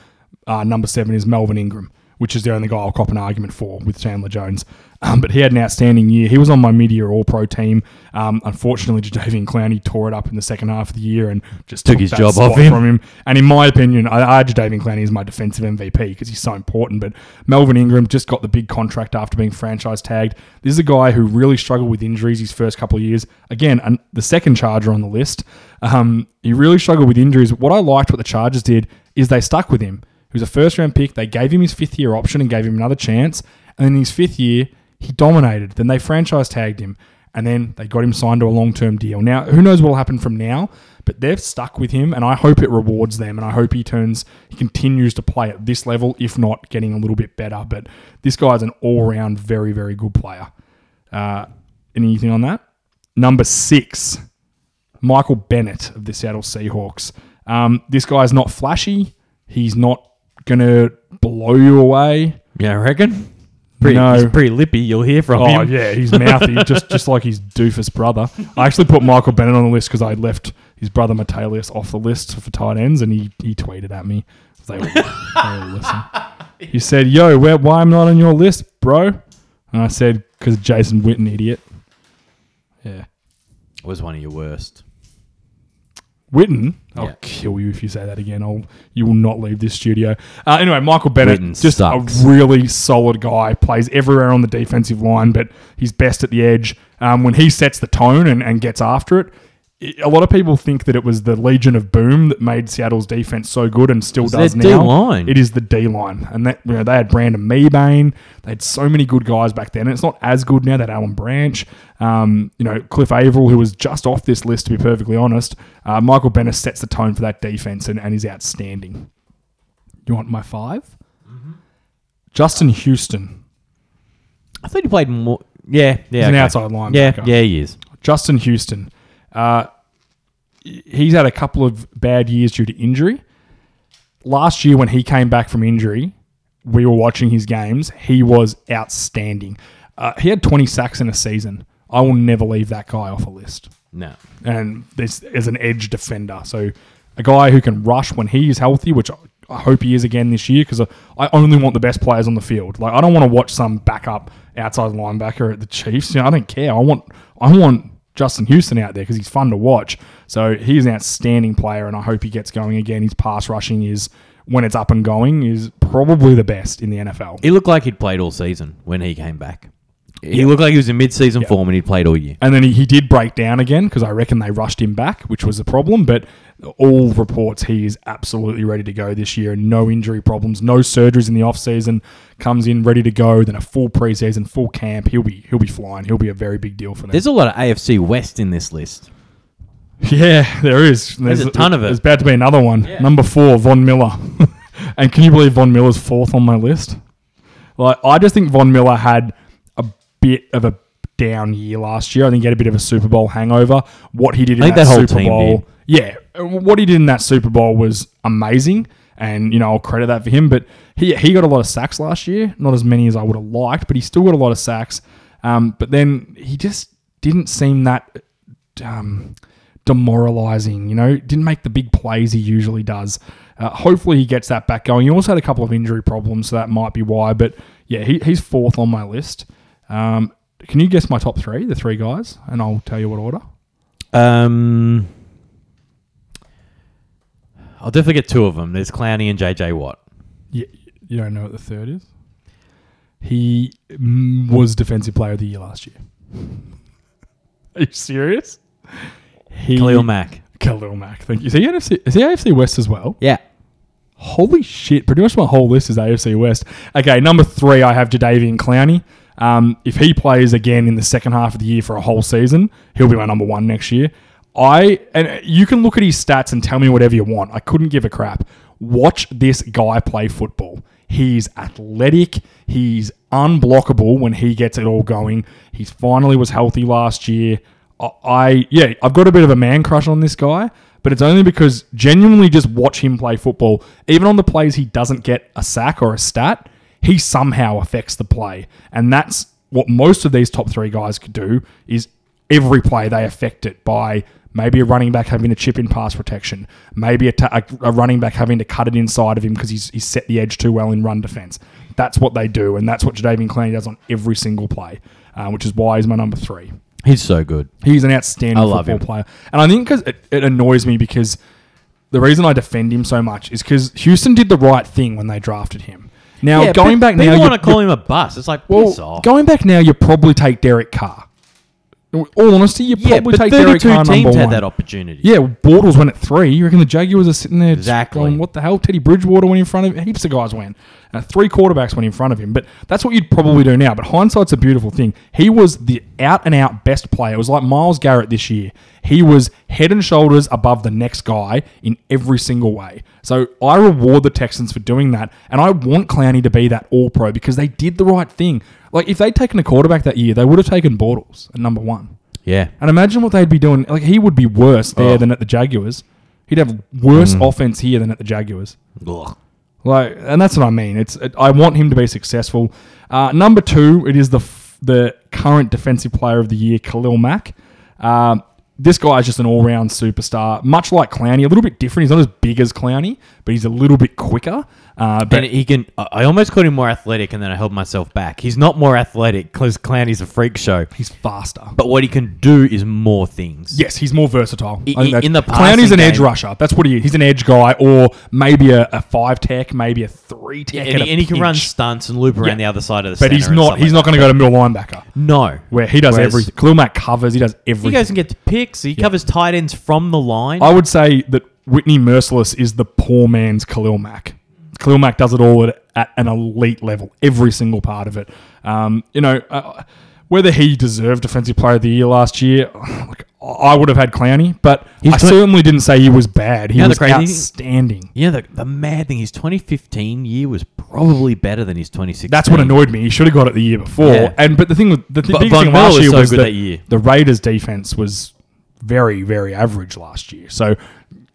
uh, number seven is Melvin Ingram, which is the only guy I'll cop an argument for with Chandler Jones. Um, but he had an outstanding year. He was on my mid-year All-Pro team. Um, unfortunately, Jadeveon Clowney tore it up in the second half of the year and just took, took his job off him. from him. And in my opinion, I, I Jadeveon Clowney is my defensive M V P because he's so important. But Melvin Ingram just got the big contract after being franchise tagged. This is a guy who really struggled with injuries his first couple of years. Again, an, the second Charger on the list. Um, he really struggled with injuries. What I liked what the Chargers did is they stuck with him. He was a first-round pick. They gave him his fifth-year option and gave him another chance. And in his fifth year, he dominated. Then they franchise-tagged him. And then they got him signed to a long-term deal. Now, who knows what will happen from now, but they've stuck with him, and I hope it rewards them, and I hope he turns, he continues to play at this level, if not getting a little bit better. But this guy's an all-round very, very good player. Uh, anything on that? Number six, Michael Bennett of the Seattle Seahawks. Um, this guy's not flashy. He's not gonna blow you away. Yeah, I reckon. Pretty, no. He's pretty lippy. You'll hear from oh, him. Oh yeah, he's mouthy, just just like his doofus brother. I actually put Michael Bennett on the list because I left his brother Metellus off the list for tight ends, and he he tweeted at me. They were, they were listen. He said, "Yo, where, why I'm not on your list, bro?" And I said, "Because Jason Witten, idiot." Yeah, it was one of your worst. Witten, I'll yeah. kill you if you say that again. I'll, you will not leave this studio. Uh, anyway, Michael Bennett, Witten just sucks. A really solid guy. Plays everywhere on the defensive line, but he's best at the edge. Um, when he sets the tone and, and gets after it, it, a lot of people think that it was the Legion of Boom that made Seattle's defense so good and still it's does now. D-line. It is the D-line. And that you know, they had Brandon Mebane. They had so many good guys back then. And it's not as good now. They had Alan Branch. Um, you know, Cliff Averill, who was just off this list, to be perfectly honest. Uh, Michael Bennett sets the tone for that defense and, and is outstanding. You want my five? Mm-hmm. Justin Houston. I thought he played more. Yeah. yeah He's okay. An outside linebacker. Yeah, yeah, he is. Justin Houston. Uh, he's had a couple of bad years due to injury. Last year when he came back from injury, we were watching his games. He was outstanding. Uh, he had twenty sacks in a season. I will never leave that guy off a list. No. And this is an edge defender. So a guy who can rush when he is healthy, which I hope he is again this year, because I only want the best players on the field. Like I don't want to watch some backup outside linebacker at the Chiefs. You know, I don't care. I want I want... Justin Houston out there because he's fun to watch. So he's an outstanding player, and I hope he gets going again. His pass rushing is, when it's up and going, is probably the best in the N F L. It looked like he'd played all season when he came back. He yeah. looked like he was in mid-season yeah. form and he'd played all year. And then he, he did break down again because I reckon they rushed him back, which was a problem. But all reports, he is absolutely ready to go this year. No injury problems, no surgeries in the offseason. Comes in ready to go. Then a full preseason, full camp. He'll be he'll be flying. He'll be a very big deal for them. There's a lot of A F C West in this list. Yeah, there is. There's, there's a ton of it. There's about to be another one. Yeah. Number four, Von Miller. And can you believe Von Miller's fourth on my list? Like, I just think Von Miller had a bit of a down year last year. I think he had a bit of a Super Bowl hangover. What he did in I think that, that whole Super team Bowl, did. yeah, what he did in that Super Bowl was amazing, and you know I'll credit that for him. But he he got a lot of sacks last year, not as many as I would have liked, but he still got a lot of sacks. Um, but then he just didn't seem that um, demoralizing. You know, didn't make the big plays he usually does. Uh, hopefully he gets that back going. He also had a couple of injury problems, so that might be why. But yeah, he, he's fourth on my list. Um, can you guess my top three, the three guys, and I'll tell you what order? Um, I'll definitely get two of them. There's Clowney and J J Watt. You, you don't know what the third is? He was Defensive Player of the Year last year. Are you serious? He, Khalil Mack. Khalil Mack, thank you. Is he, N F C, is he A F C West as well? Yeah. Holy shit. Pretty much my whole list is A F C West. Okay, number three, I have Jadeveon Clowney. Um, if he plays again in the second half of the year for a whole season, he'll be my number one next year. I and you can look at his stats and tell me whatever you want. I couldn't give a crap. Watch this guy play football. He's athletic. He's unblockable when he gets it all going. He finally was healthy last year. I yeah, I've got a bit of a man crush on this guy, but it's only because genuinely just watch him play football. Even on the plays he doesn't get a sack or a stat, he somehow affects the play. And that's what most of these top three guys could do, is every play they affect it by maybe a running back having to chip in pass protection, maybe a, ta- a running back having to cut it inside of him because he's, he's set the edge too well in run defense. That's what they do, and that's what Jadeveon Clowney does on every single play, uh, which is why he's my number three. He's so good. He's an outstanding football him. player. And I think because it, it annoys me, because the reason I defend him so much is because Houston did the right thing when they drafted him. Now, yeah, going pe- back now... People want to call him a bust. It's like, well, piss off. Going back now, you probably take Derek Carr. In all honesty, you yeah, probably take Derek Carr number one. Yeah, but thirty-two teams had that opportunity. Yeah, Bortles went at three. You reckon the Jaguars are sitting there exactly. going, what the hell? Teddy Bridgewater went in front of him. Heaps of guys went. Uh, three quarterbacks went in front of him. But that's what you'd probably do now. But hindsight's a beautiful thing. He was the out-and-out best player. It was like Myles Garrett this year. He was head and shoulders above the next guy in every single way. So I reward the Texans for doing that. And I want Clowney to be that all-pro because they did the right thing. Like, if they'd taken a quarterback that year, they would have taken Bortles at number one. Yeah. And imagine what they'd be doing. Like, he would be worse there oh. than at the Jaguars. He'd have worse mm. offense here than at the Jaguars. Ugh. Like, and that's what I mean. It's it, I want him to be successful. Uh, number two, it is the f- the current Defensive Player of the Year, Khalil Mack. Um, this guy is just an all-round superstar, much like Clowney. A little bit different. He's not as big as Clowney, but he's a little bit quicker. Uh, but and he can. I almost called him more athletic, and then I held myself back. He's not more athletic because Clowney's a freak show. He's faster, but what he can do is more things. Yes, he's more versatile. I, I, in the Clowney's an game. edge rusher. That's what he is. He's an edge guy, or maybe a, a five tech, maybe a three tech, yeah, and, and, and he can run stunts and loop around yeah. the other side of the. But he's not. He's like not going to go to middle linebacker. No, where he does Whereas, everything. Khalil Mack covers. He does everything. He goes and gets picks. He yeah. covers tight ends from the line. I would say that Whitney Mercilus is the poor man's Khalil Mack. Khalil Mack does it all at, at an elite level, every single part of it. Um, you know, uh, whether he deserved Defensive Player of the Year last year, like, I would have had Clowney, but he's I tw- certainly didn't say he was bad. He you know, was the crazy outstanding. Thing, yeah, the, the mad thing, his twenty fifteen year was probably better than his twenty sixteen. That's what annoyed me. He should have got it the year before. Yeah. And But the thing, with, the th- big thing last year was, so was the, year. the Raiders' defense was very, very average last year. So...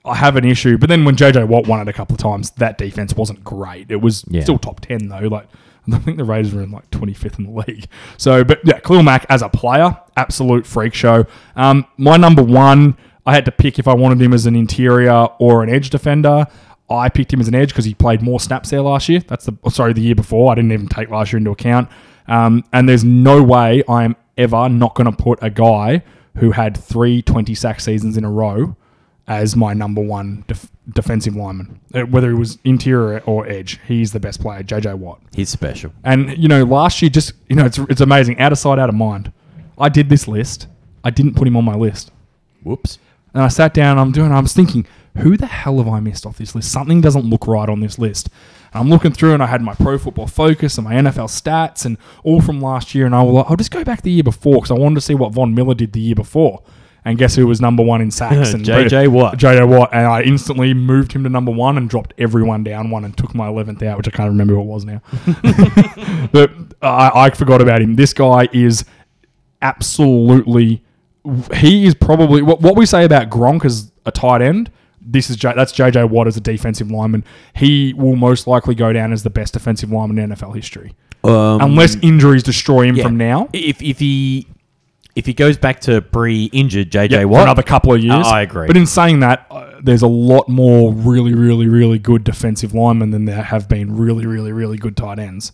I have an issue. But then when J J Watt won it a couple of times, that defense wasn't great. It was yeah. still top ten, though. Like, I think the Raiders were in, like, twenty-fifth in the league. So, but yeah, Khalil Mack as a player, absolute freak show. Um, my number one, I had to pick if I wanted him as an interior or an edge defender. I picked him as an edge because he played more snaps there last year. That's the Sorry, the year before. I didn't even take last year into account. Um, and there's no way I am ever not going to put a guy who had three twenty-sack seasons in a row as my number one def- defensive lineman, whether it was interior or edge. He's the best player, J J Watt. He's special. And, you know, last year just, you know, it's it's amazing. Out of sight, out of mind. I did this list. I didn't put him on my list. Whoops. And I sat down, I'm doing, I was thinking, who the hell have I missed off this list? Something doesn't look right on this list. And I'm looking through and I had my Pro Football Focus and my N F L stats and all from last year. And I was like, I'll just go back the year before because I wanted to see what Von Miller did the year before. And guess who was number one in sacks? And J J Watt. J J Watt. And I instantly moved him to number one and dropped everyone down one and took my eleventh out, which I can't remember who it was now. But I, I forgot about him. This guy is absolutely... He is probably... What, what we say about Gronk as a tight end, this is J, that's J J Watt as a defensive lineman. He will most likely go down as the best defensive lineman in N F L history. Um, Unless injuries destroy him yeah. from now. If if he... If he goes back to pre-injured J J yep, Watt... for another couple of years. Uh, I agree. But in saying that, uh, there's a lot more really, really, really good defensive linemen than there have been really, really, really good tight ends.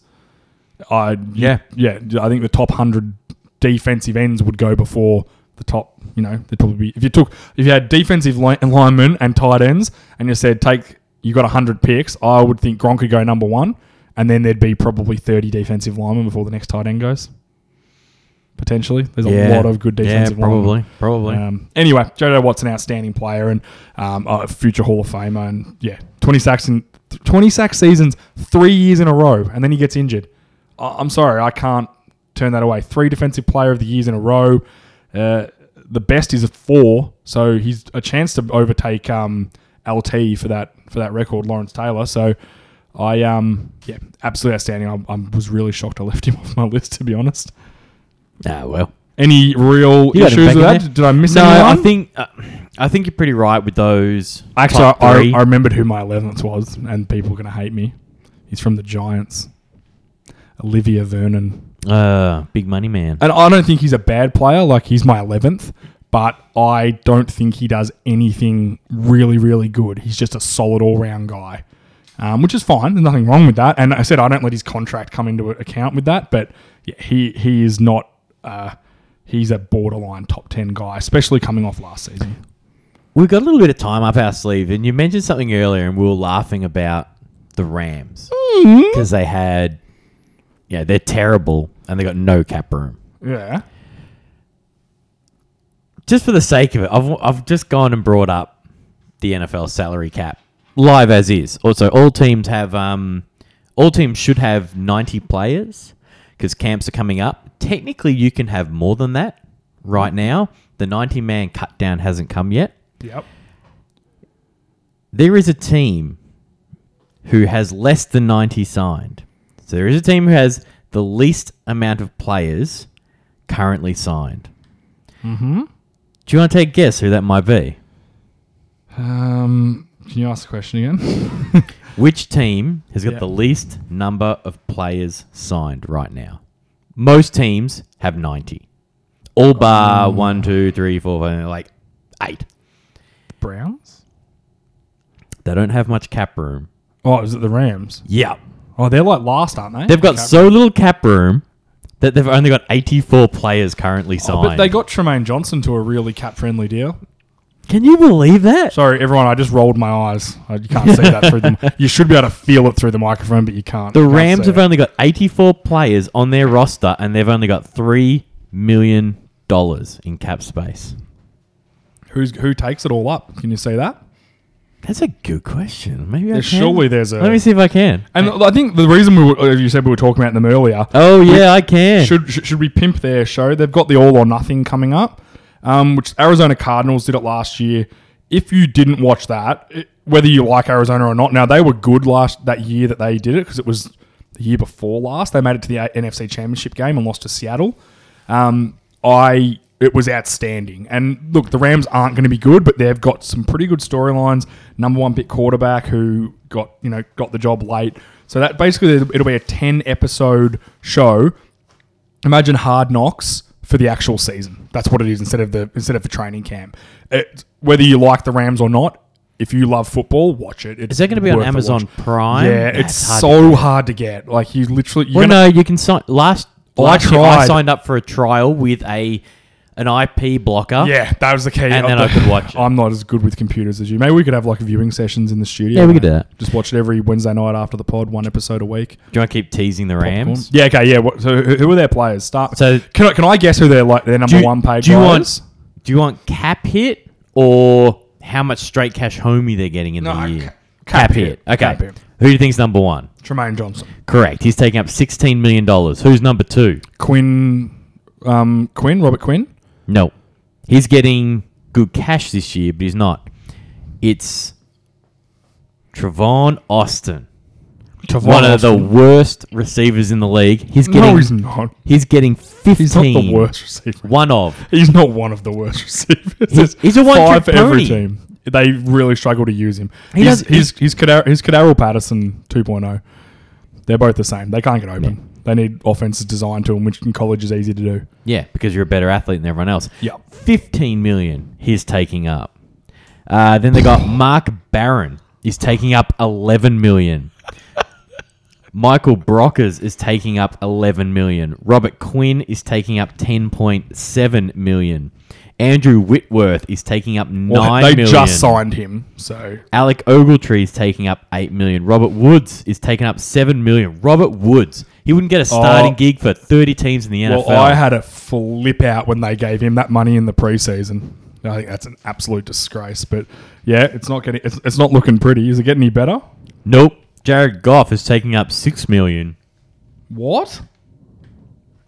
I Yeah. Yeah. I think the top one hundred defensive ends would go before the top... You know, they'd probably be... If you took... If you had defensive line, linemen and tight ends and you said, take... You got one hundred picks, I would think Gronk could go number one and then there'd be probably thirty defensive linemen before the next tight end goes. Potentially. There's yeah. a lot of good defensive yeah, probably. Linemen. Probably. Um, anyway, J J Watt's an outstanding player and um, a future Hall of Famer. And yeah, twenty sacks in twenty sack seasons, three years in a row, and then he gets injured. I- I'm sorry, I can't turn that away. Three defensive player of the years in a row. Uh, the best is a four, so he's a chance to overtake um, L T for that for that record, Lawrence Taylor. So I um yeah, absolutely outstanding. I, I was really shocked I left him off my list, to be honest. Ah, well. Any real you issues with that? There. Did I miss no, anyone? No, I think uh, I think you're pretty right with those. Actually, I, I remembered who my eleventh was, and people are going to hate me. He's from the Giants. Olivia Vernon. Uh, big money man. And I don't think he's a bad player. Like, he's my eleventh, but I don't think he does anything really, really good. He's just a solid all-round guy, um, which is fine. There's nothing wrong with that. And I said I don't let his contract come into account with that, but yeah, he, he is not... Uh, he's a borderline top ten guy, especially coming off last season. We've got a little bit of time up our sleeve, and you mentioned something earlier, and we were laughing about the Rams because mm-hmm. they had, yeah, they're terrible, and they got no cap room. Yeah. Just for the sake of it, I've I've just gone and brought up the N F L salary cap live as is. Also, all teams have um, all teams should have ninety players because camps are coming up. Technically, you can have more than that right now. The ninety-man cut down hasn't come yet. Yep. There is a team who has less than ninety signed. So there is a team who has the least amount of players currently signed. Mm-hmm. Do you want to take a guess who that might be? Um, can you ask the question again? Which team has got yep. the least number of players signed right now? Most teams have ninety. All bar um, one, two, three, four, five, like eight. Browns? They don't have much cap room. Oh, is it the Rams? Yeah. Oh, they're like last, aren't they? They've got cap so room. little cap room that they've only got eighty-four players currently signed. Oh, but they got Tremaine Johnson to a really cap-friendly deal. Can you believe that? Sorry, everyone, I just rolled my eyes. I, you can't see that through them. You should be able to feel it through the microphone, but you can't. The you can't Rams have it. only got eighty-four players on their roster, and they've only got three million dollars in cap space. Who's Who takes it all up? Can you see that? That's a good question. Maybe there's I can. Surely there's a... Let me see if I can. And I think the reason we were, you said we were talking about them earlier... Oh, yeah, I can. Should, should we pimp their show? They've got the all or nothing coming up. Um, which Arizona Cardinals did it last year. If you didn't watch that, it, whether you like Arizona or not, now they were good last that year that they did it because it was the year before last. They made it to the N F C Championship game and lost to Seattle. Um, I it was outstanding. And look, the Rams aren't going to be good, but they've got some pretty good storylines. Number one pick quarterback who got you know got the job late. So that basically it'll be a ten episode show. Imagine Hard Knocks for the actual season. That's what it is instead of the instead of the training camp. It, whether you like the Rams or not, if you love football, watch it. It's is that going to be on Amazon Prime? Yeah, That's it's hard so to hard to get. Like you literally. You're well, gonna, no, you can sign. Last, well, last I tried. Year I signed up for a trial with a an I P blocker. Yeah, that was the key. And then I could watch it. I'm not as good with computers as you. Maybe we could have like viewing sessions in the studio. Yeah, we could do that. Just watch it every Wednesday night after the pod, one episode a week. Do you want to keep teasing the Rams? Popcorn. Yeah, okay, yeah. What, so who are their players? Start. So can I, can I guess who their like their number do, one paid do you players? Want, do you want cap hit or how much straight cash homie they're getting in no, the year? Ca- cap, cap hit. hit. Okay. Cap hit. Who do you think's number one? Tremaine Johnson. Correct. He's taking up sixteen million dollars. Who's number two? Quinn. Um, Quinn. Robert Quinn. No, He's getting good cash this year, but he's not. It's Tavon Austin. Tavon one Austin. of the worst receivers in the league. He's getting, no, he's not. He's getting fifteen. He's not the worst receiver. One of. He's not one of the worst receivers. He's, he's a one-trick pony. Five for every team. They really struggle to use him. He he's he's, he's, Kadar- he's Kadarius Patterson two point oh. They're both the same. They can't get open. Yeah. They need offenses designed to them, which in college is easy to do. Yeah, because you're a better athlete than everyone else. Yeah, fifteen million dollars he's taking up. Uh, then they got Mark Barron is taking up eleven million dollars. Michael Brockers is taking up eleven million dollars. Robert Quinn is taking up ten point seven million dollars. Andrew Whitworth is taking up nine well, they million. They just signed him, so Alec Ogletree is taking up eight million. Robert Woods is taking up seven million. Robert Woods, he wouldn't get a starting oh, gig for thirty teams in the N F L. Well, I had a flip out when they gave him that money in the preseason. I think that's an absolute disgrace. But yeah, it's not getting, it's, it's not looking pretty. Is it getting any better? Nope. Jared Goff is taking up six million. What?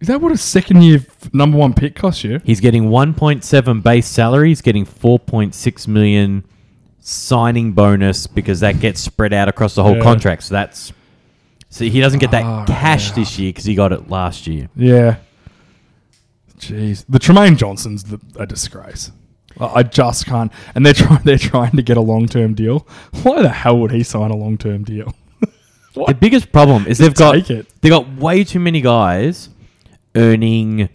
Is that what a second-year number one pick costs you? He's getting one point seven base salary. He's getting four point six million signing bonus because that gets spread out across the whole yeah. contract. So that's so he doesn't get that oh, cash yeah. this year because he got it last year. Yeah. Jeez, the Tremaine Johnson's the, a disgrace. I just can't. And they're trying. They're trying to get a long-term deal. Why the hell would he sign a long-term deal? The biggest problem is they've got it. they got way too many guys earning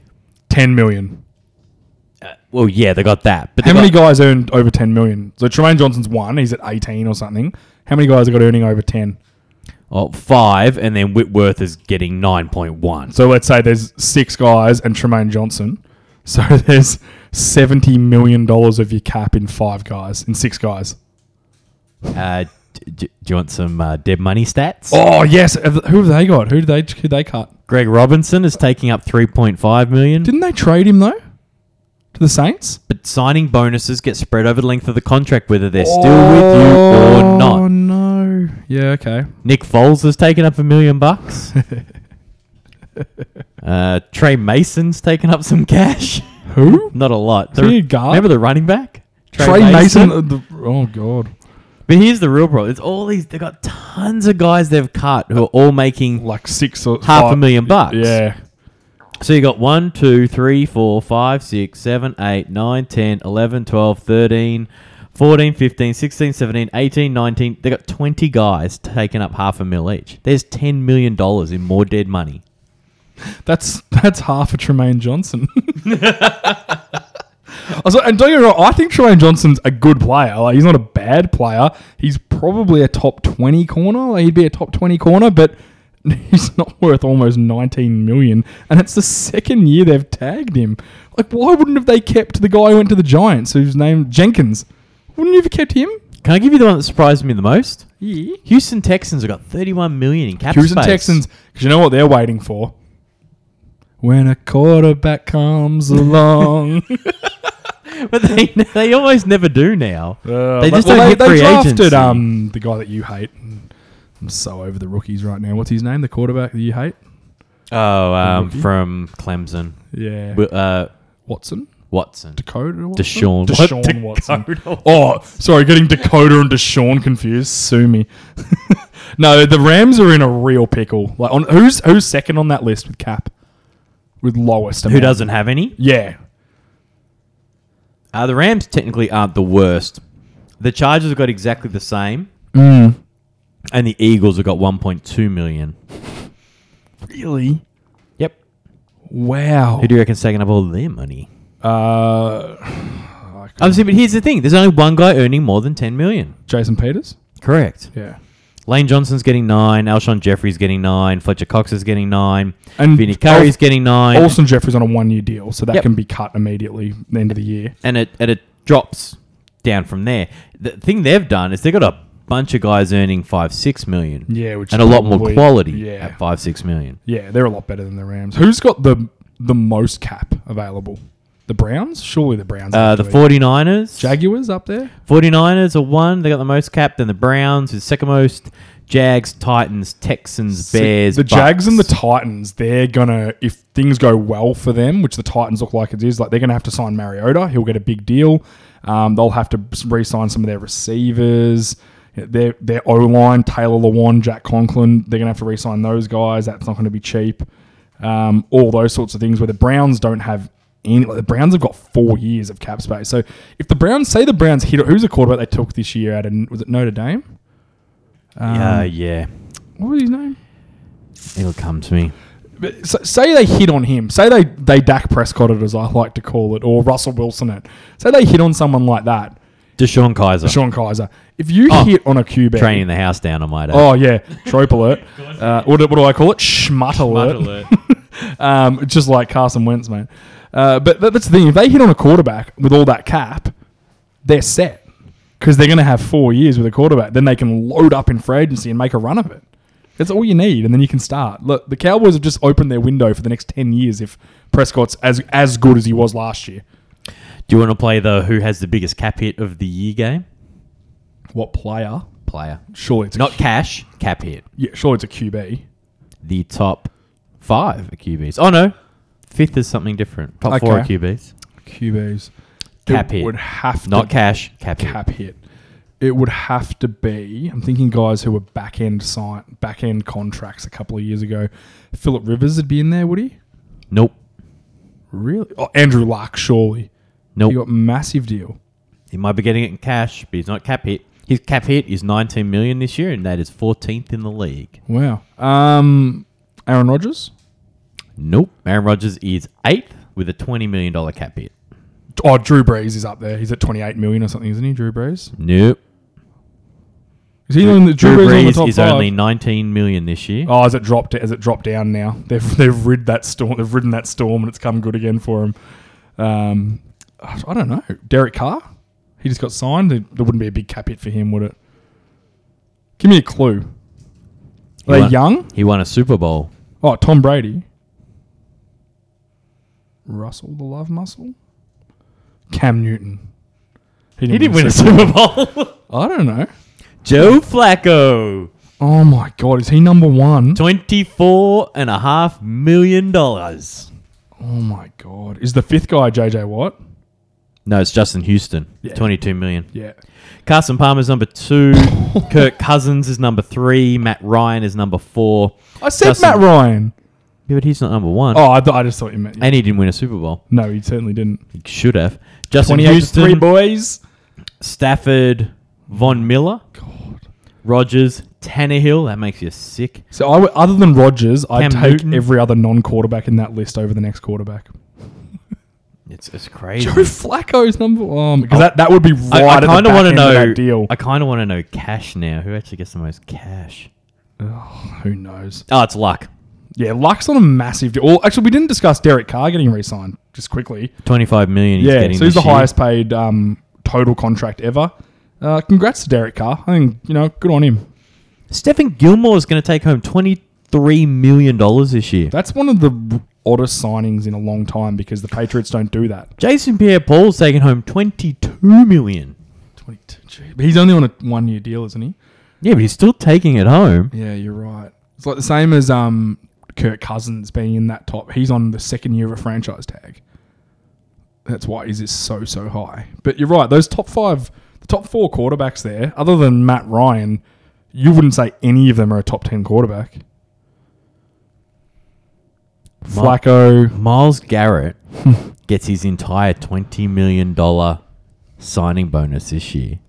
ten million dollars. Uh, well, yeah, they got that. But How many got, guys earned over ten million dollars? So Tremaine Johnson's one. He's at eighteen or something. How many guys have got earning over ten? Oh, five, and then Whitworth is getting nine point one. So let's say there's six guys and Tremaine Johnson. So there's seventy million dollars of your cap in five guys, in six guys. Uh, d- d- do you want some uh, dead money stats? Oh, yes. Who have they got? Who did they, who they cut? Greg Robinson is taking up three point five million dollars. Didn't they trade him, though? To the Saints? But signing bonuses get spread over the length of the contract, whether they're oh, still with you or not. Oh, no. Yeah, okay. Nick Foles has taken up a million bucks. uh, Trey Mason's taken up some cash. Who? Not a lot. The, remember the running back? Trey, Trey Mason? Mason the, oh, God. But here's the real problem. It's all these... They've got tons of guys they've cut who are all making... Like six or... Half five, a million bucks. Yeah. So you got one, two, three, four, five, six, seven, eight, nine, ten, eleven, twelve, thirteen, fourteen, fifteen, sixteen, seventeen, eighteen, nineteen... They got twenty guys taking up half a mil each. There's ten million dollars in more dead money. That's that's half a Tremaine Johnson. Also, and don't get me wrong, I think Tremaine Johnson's a good player. Like, he's not a bad player. He's probably a top twenty corner. Like, he'd be a top twenty corner, but he's not worth almost nineteen million dollars. And it's the second year they've tagged him. Like, why wouldn't have they kept the guy who went to the Giants, whose name Jenkins? Wouldn't you have kept him? Can I give you the one that surprised me the most? Yeah. Houston Texans have got thirty-one million dollars in cap Houston space. Houston Texans, because you know what they're waiting for? When a quarterback comes along. But they they almost never do now. Uh, they just well, don't they, hit they free drafted, agency. Um, the guy that you hate. I'm so over the rookies right now. What's his name? The quarterback that you hate? Oh, um, from Clemson. Yeah. W- uh, Watson? Watson. Dakota Watson? Deshaun. Deshaun Dakota Watson. Watson. Oh, sorry. Getting Dakota and Deshaun confused. Sue me. No, the Rams are in a real pickle. Like, on, who's who's second on that list with cap? With lowest amount. Who doesn't have any? Yeah. Uh, the Rams technically aren't the worst. The Chargers have got exactly the same. Mm. And the Eagles have got one point two million dollars. Really? Yep. Wow. Who do you reckon's taking up all their money? Uh, Obviously, but here's the thing. There's only one guy earning more than ten million dollars. Jason Peters? Correct. Yeah. Lane Johnson's getting nine. Alshon Jeffrey's getting nine. Fletcher Cox is getting nine. And Vinny Curry's Al- getting nine. Alshon Jeffrey's on a one-year deal, so that yep. can be cut immediately at the end of the year. And it and it drops down from there. The thing they've done is they've got a bunch of guys earning five, six million. Yeah, which and probably, a lot more quality yeah. at five, six million. Yeah, they're a lot better than the Rams. Who's got the the most cap available? The Browns? Surely the Browns. Uh, the forty-niners. Jaguars up there? forty-niners are one. They got the most cap. Then the Browns is second most. Jags, Titans, Texans, See, Bears, The Bucks. Jags and the Titans, they're going to, if things go well for them, which the Titans look like it is, like they're going to have to sign Mariota. He'll get a big deal. Um, they'll have to re-sign some of their receivers. Their their O-line, Taylor Lewan, Jack Conklin, they're going to have to re-sign those guys. That's not going to be cheap. Um, all those sorts of things where the Browns don't have any. Like the Browns have got four years of cap space. So if the Browns, say the Browns hit, who's the quarterback they took this year out of, was it Notre Dame? Um, uh, yeah. What was his name? It'll come to me. But so, say they hit on him. Say they, they Dak Prescott it, as I like to call it, or Russell Wilson it. Say they hit on someone like that. Deshaun Kaiser. Deshaun Kaiser. If you oh, hit on a Q B. Training the house down, I might add. Oh, yeah. Trope alert. Uh, what, what do I call it? Schmutt, Schmutt alert. alert. um, just like Carson Wentz, man. Uh, but that's the thing. If they hit on a quarterback with all that cap, they're set. Because they're going to have four years with a quarterback. Then they can load up in free agency and make a run of it. That's all you need. And then you can start. Look, the Cowboys have just opened their window for the next ten years if Prescott's as as good as he was last year. Do you want to play the who has the biggest cap hit of the year game? What player? Player. Surely it's Not a Q- cash, cap hit. Yeah, surely it's a Q B. The top five are Q Bs. Oh, no. Fifth is something different. Top okay. four are Q Bs. Q Bs. Cap it hit. Would have to Not cash, cap, cap hit. hit. It would have to be, I'm thinking guys who were back-end sign, back-end contracts a couple of years ago. Phillip Rivers would be in there, would he? Nope. Really? Oh, Andrew Luck, surely. Nope. He got massive deal. He might be getting it in cash, but he's not cap hit. His cap hit is nineteen million dollars this year, and that is fourteenth in the league. Wow. Um, Aaron Rodgers? Nope. Aaron Rodgers is eighth with a twenty million dollars cap hit. Oh, Drew Brees is up there. He's at twenty-eight million or something, isn't he, Drew Brees? Nope. Is he on the, Drew, Drew Brees, Brees on the top is five? Only nineteen million this year. Oh, has it dropped? Has it dropped down now? They've they've rid that storm. They've ridden that storm, and it's come good again for him. Um, I don't know. Derek Carr, he just got signed. There wouldn't be a big cap hit for him, would it? Give me a clue. Are he they won, young? He won a Super Bowl. Oh, Tom Brady. Russell the Love Muscle. Cam Newton. He didn't, he didn't win a Super Bowl. I don't know. Joe Flacco. Oh, my God. Is he number one? twenty-four and a half million dollars. Oh, my God. Is the fifth guy J J Watt? No, it's Justin Houston. Yeah. twenty-two million dollars. Yeah. Carson Palmer's number two. Kirk Cousins is number three. Matt Ryan is number four. I said Justin- Matt Ryan. Yeah, but he's not number one. Oh, I, th- I just thought you meant... Yeah. And he didn't win a Super Bowl. No, he certainly didn't. He should have. Justin Houston. twenty-eight to three, boys. Stafford, Von Miller. God. Rodgers, Tannehill. That makes you sick. So, I w- other than Rodgers, I'd take Newton. Every other non-quarterback in that list over the next quarterback. It's it's crazy. Joe Flacco's number one. Because oh, that, that would be right I, I at the back wanna end know, of that deal. I kind of want to know cash now. Who actually gets the most cash? Oh, who knows? Oh, it's Luck. Yeah, Luck's on a massive deal. Well, actually, we didn't discuss Derek Carr getting re-signed, just quickly. twenty-five million dollars he's yeah, getting so he's the year. Highest paid um, total contract ever. Uh, congrats to Derek Carr. I think, you know, good on him. Stephen Gilmore's going to take home twenty-three million dollars this year. That's one of the oddest signings in a long time because the Patriots don't do that. Jason Pierre-Paul's taking home twenty-two million dollars. twenty-two, gee. But he's only on a one-year deal, isn't he? Yeah, but he's still taking it home. Yeah, you're right. It's like the same as... um. Kirk Cousins being in that top. He's on the second year of a franchise tag. That's why he's is so, so high. But you're right. Those top five, the top four quarterbacks there, other than Matt Ryan, you wouldn't say any of them are a top ten quarterback. Flacco. Myles Garrett gets his entire twenty million dollars signing bonus this year.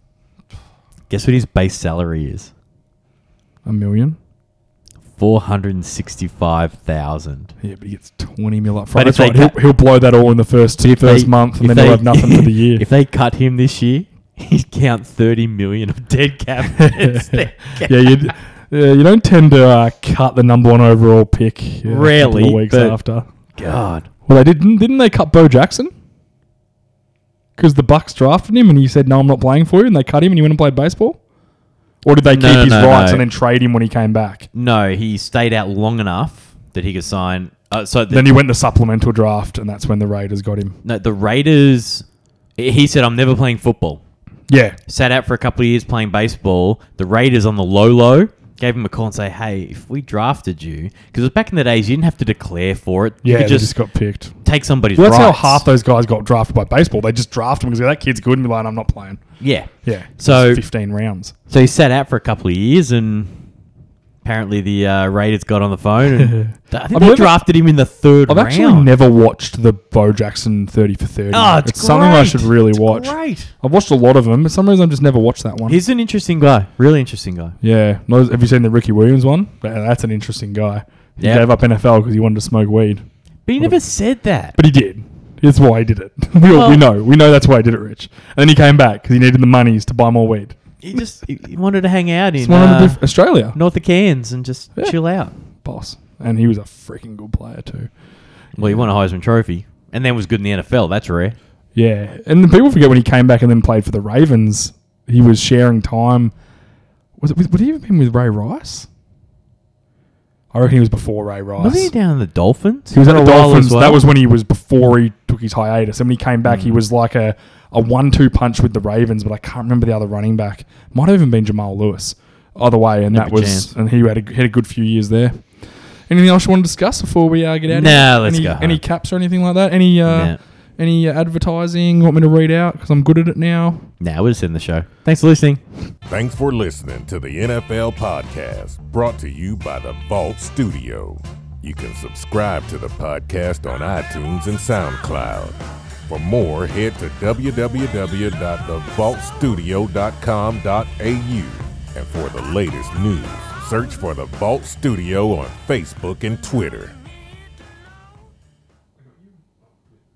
Guess what his base salary is? A million. Four hundred and sixty-five thousand. Yeah, but he gets twenty mil up front. That's right. He'll, he'll blow that all in the first first they, month, and then they, he'll have nothing for the year. If they cut him this year, he'd count thirty million of dead cap. dead cap. Yeah, you'd, yeah, you don't tend to uh, cut the number one overall pick. Yeah, rarely, a couple of weeks after. God. Well, they didn't. Didn't they cut Bo Jackson? Because the Bucks drafted him, and he said, "No, I'm not playing for you," and they cut him, and he went and played baseball. Or did they no, keep no, his no, rights no. and then trade him when he came back? No, he stayed out long enough that he could sign. Uh, so the, Then he went the supplemental draft, and that's when the Raiders got him. No, the Raiders... He said, I'm never playing football. Yeah. Sat out for a couple of years playing baseball. The Raiders on the low-low gave him a call and say, hey, if we drafted you, because it was back in the days, you didn't have to declare for it. You yeah, could just, just got picked. Take somebody's well, that's rights. How half those guys got drafted by baseball. They just draft them because that kid's good and be like, I'm not playing. Yeah. Yeah. So fifteen rounds. So he sat out for a couple of years and... Apparently the uh, Raiders got on the phone. And I think I've they never, drafted him in the third I've round. I've actually never watched the Bo Jackson thirty for thirty. Oh, it's, it's something I should really it's watch. Great. I've watched a lot of them, but for some reason I've just never watched that one. He's an interesting guy. Really interesting guy. Yeah. Have you seen the Ricky Williams one? That's an interesting guy. He yep. gave up N F L because he wanted to smoke weed. But he what never a, said that. But he did. That's why he did it. we, well, we know. We know that's why he did it, Rich. And then he came back because he needed the monies to buy more weed. He just he wanted to hang out in uh, diff- Australia, North of Cairns, and just yeah. chill out, boss. And he was a freaking good player too. Well, he won a Heisman Trophy, and then was good in the N F L. That's rare. Yeah, and then people forget when he came back and then played for the Ravens. He was sharing time. Was it? With, would he have been with Ray Rice? I reckon he was before Ray Rice. Was he down in the Dolphins? He was at the Dolphins. Well. That was when he was before he took his hiatus. And when he came back, mm. he was like a, a one two punch with the Ravens, but I can't remember the other running back. Might have even been Jamal Lewis. Either way, and no that was chance. And he had a, had a good few years there. Anything else you want to discuss before we uh, get out? Nah, of here? Let's any, go. Home. Any caps or anything like that? Any uh, nah. any uh, advertising? You want me to read out because I'm good at it now? Nah, we're just in the show. Thanks for listening. Thanks for listening to the N F L Podcast, brought to you by The Vault Studio. You can subscribe to the podcast on iTunes and SoundCloud. For more, head to w w w dot the vault studio dot com dot a u. And for the latest news, search for The Vault Studio on Facebook and Twitter.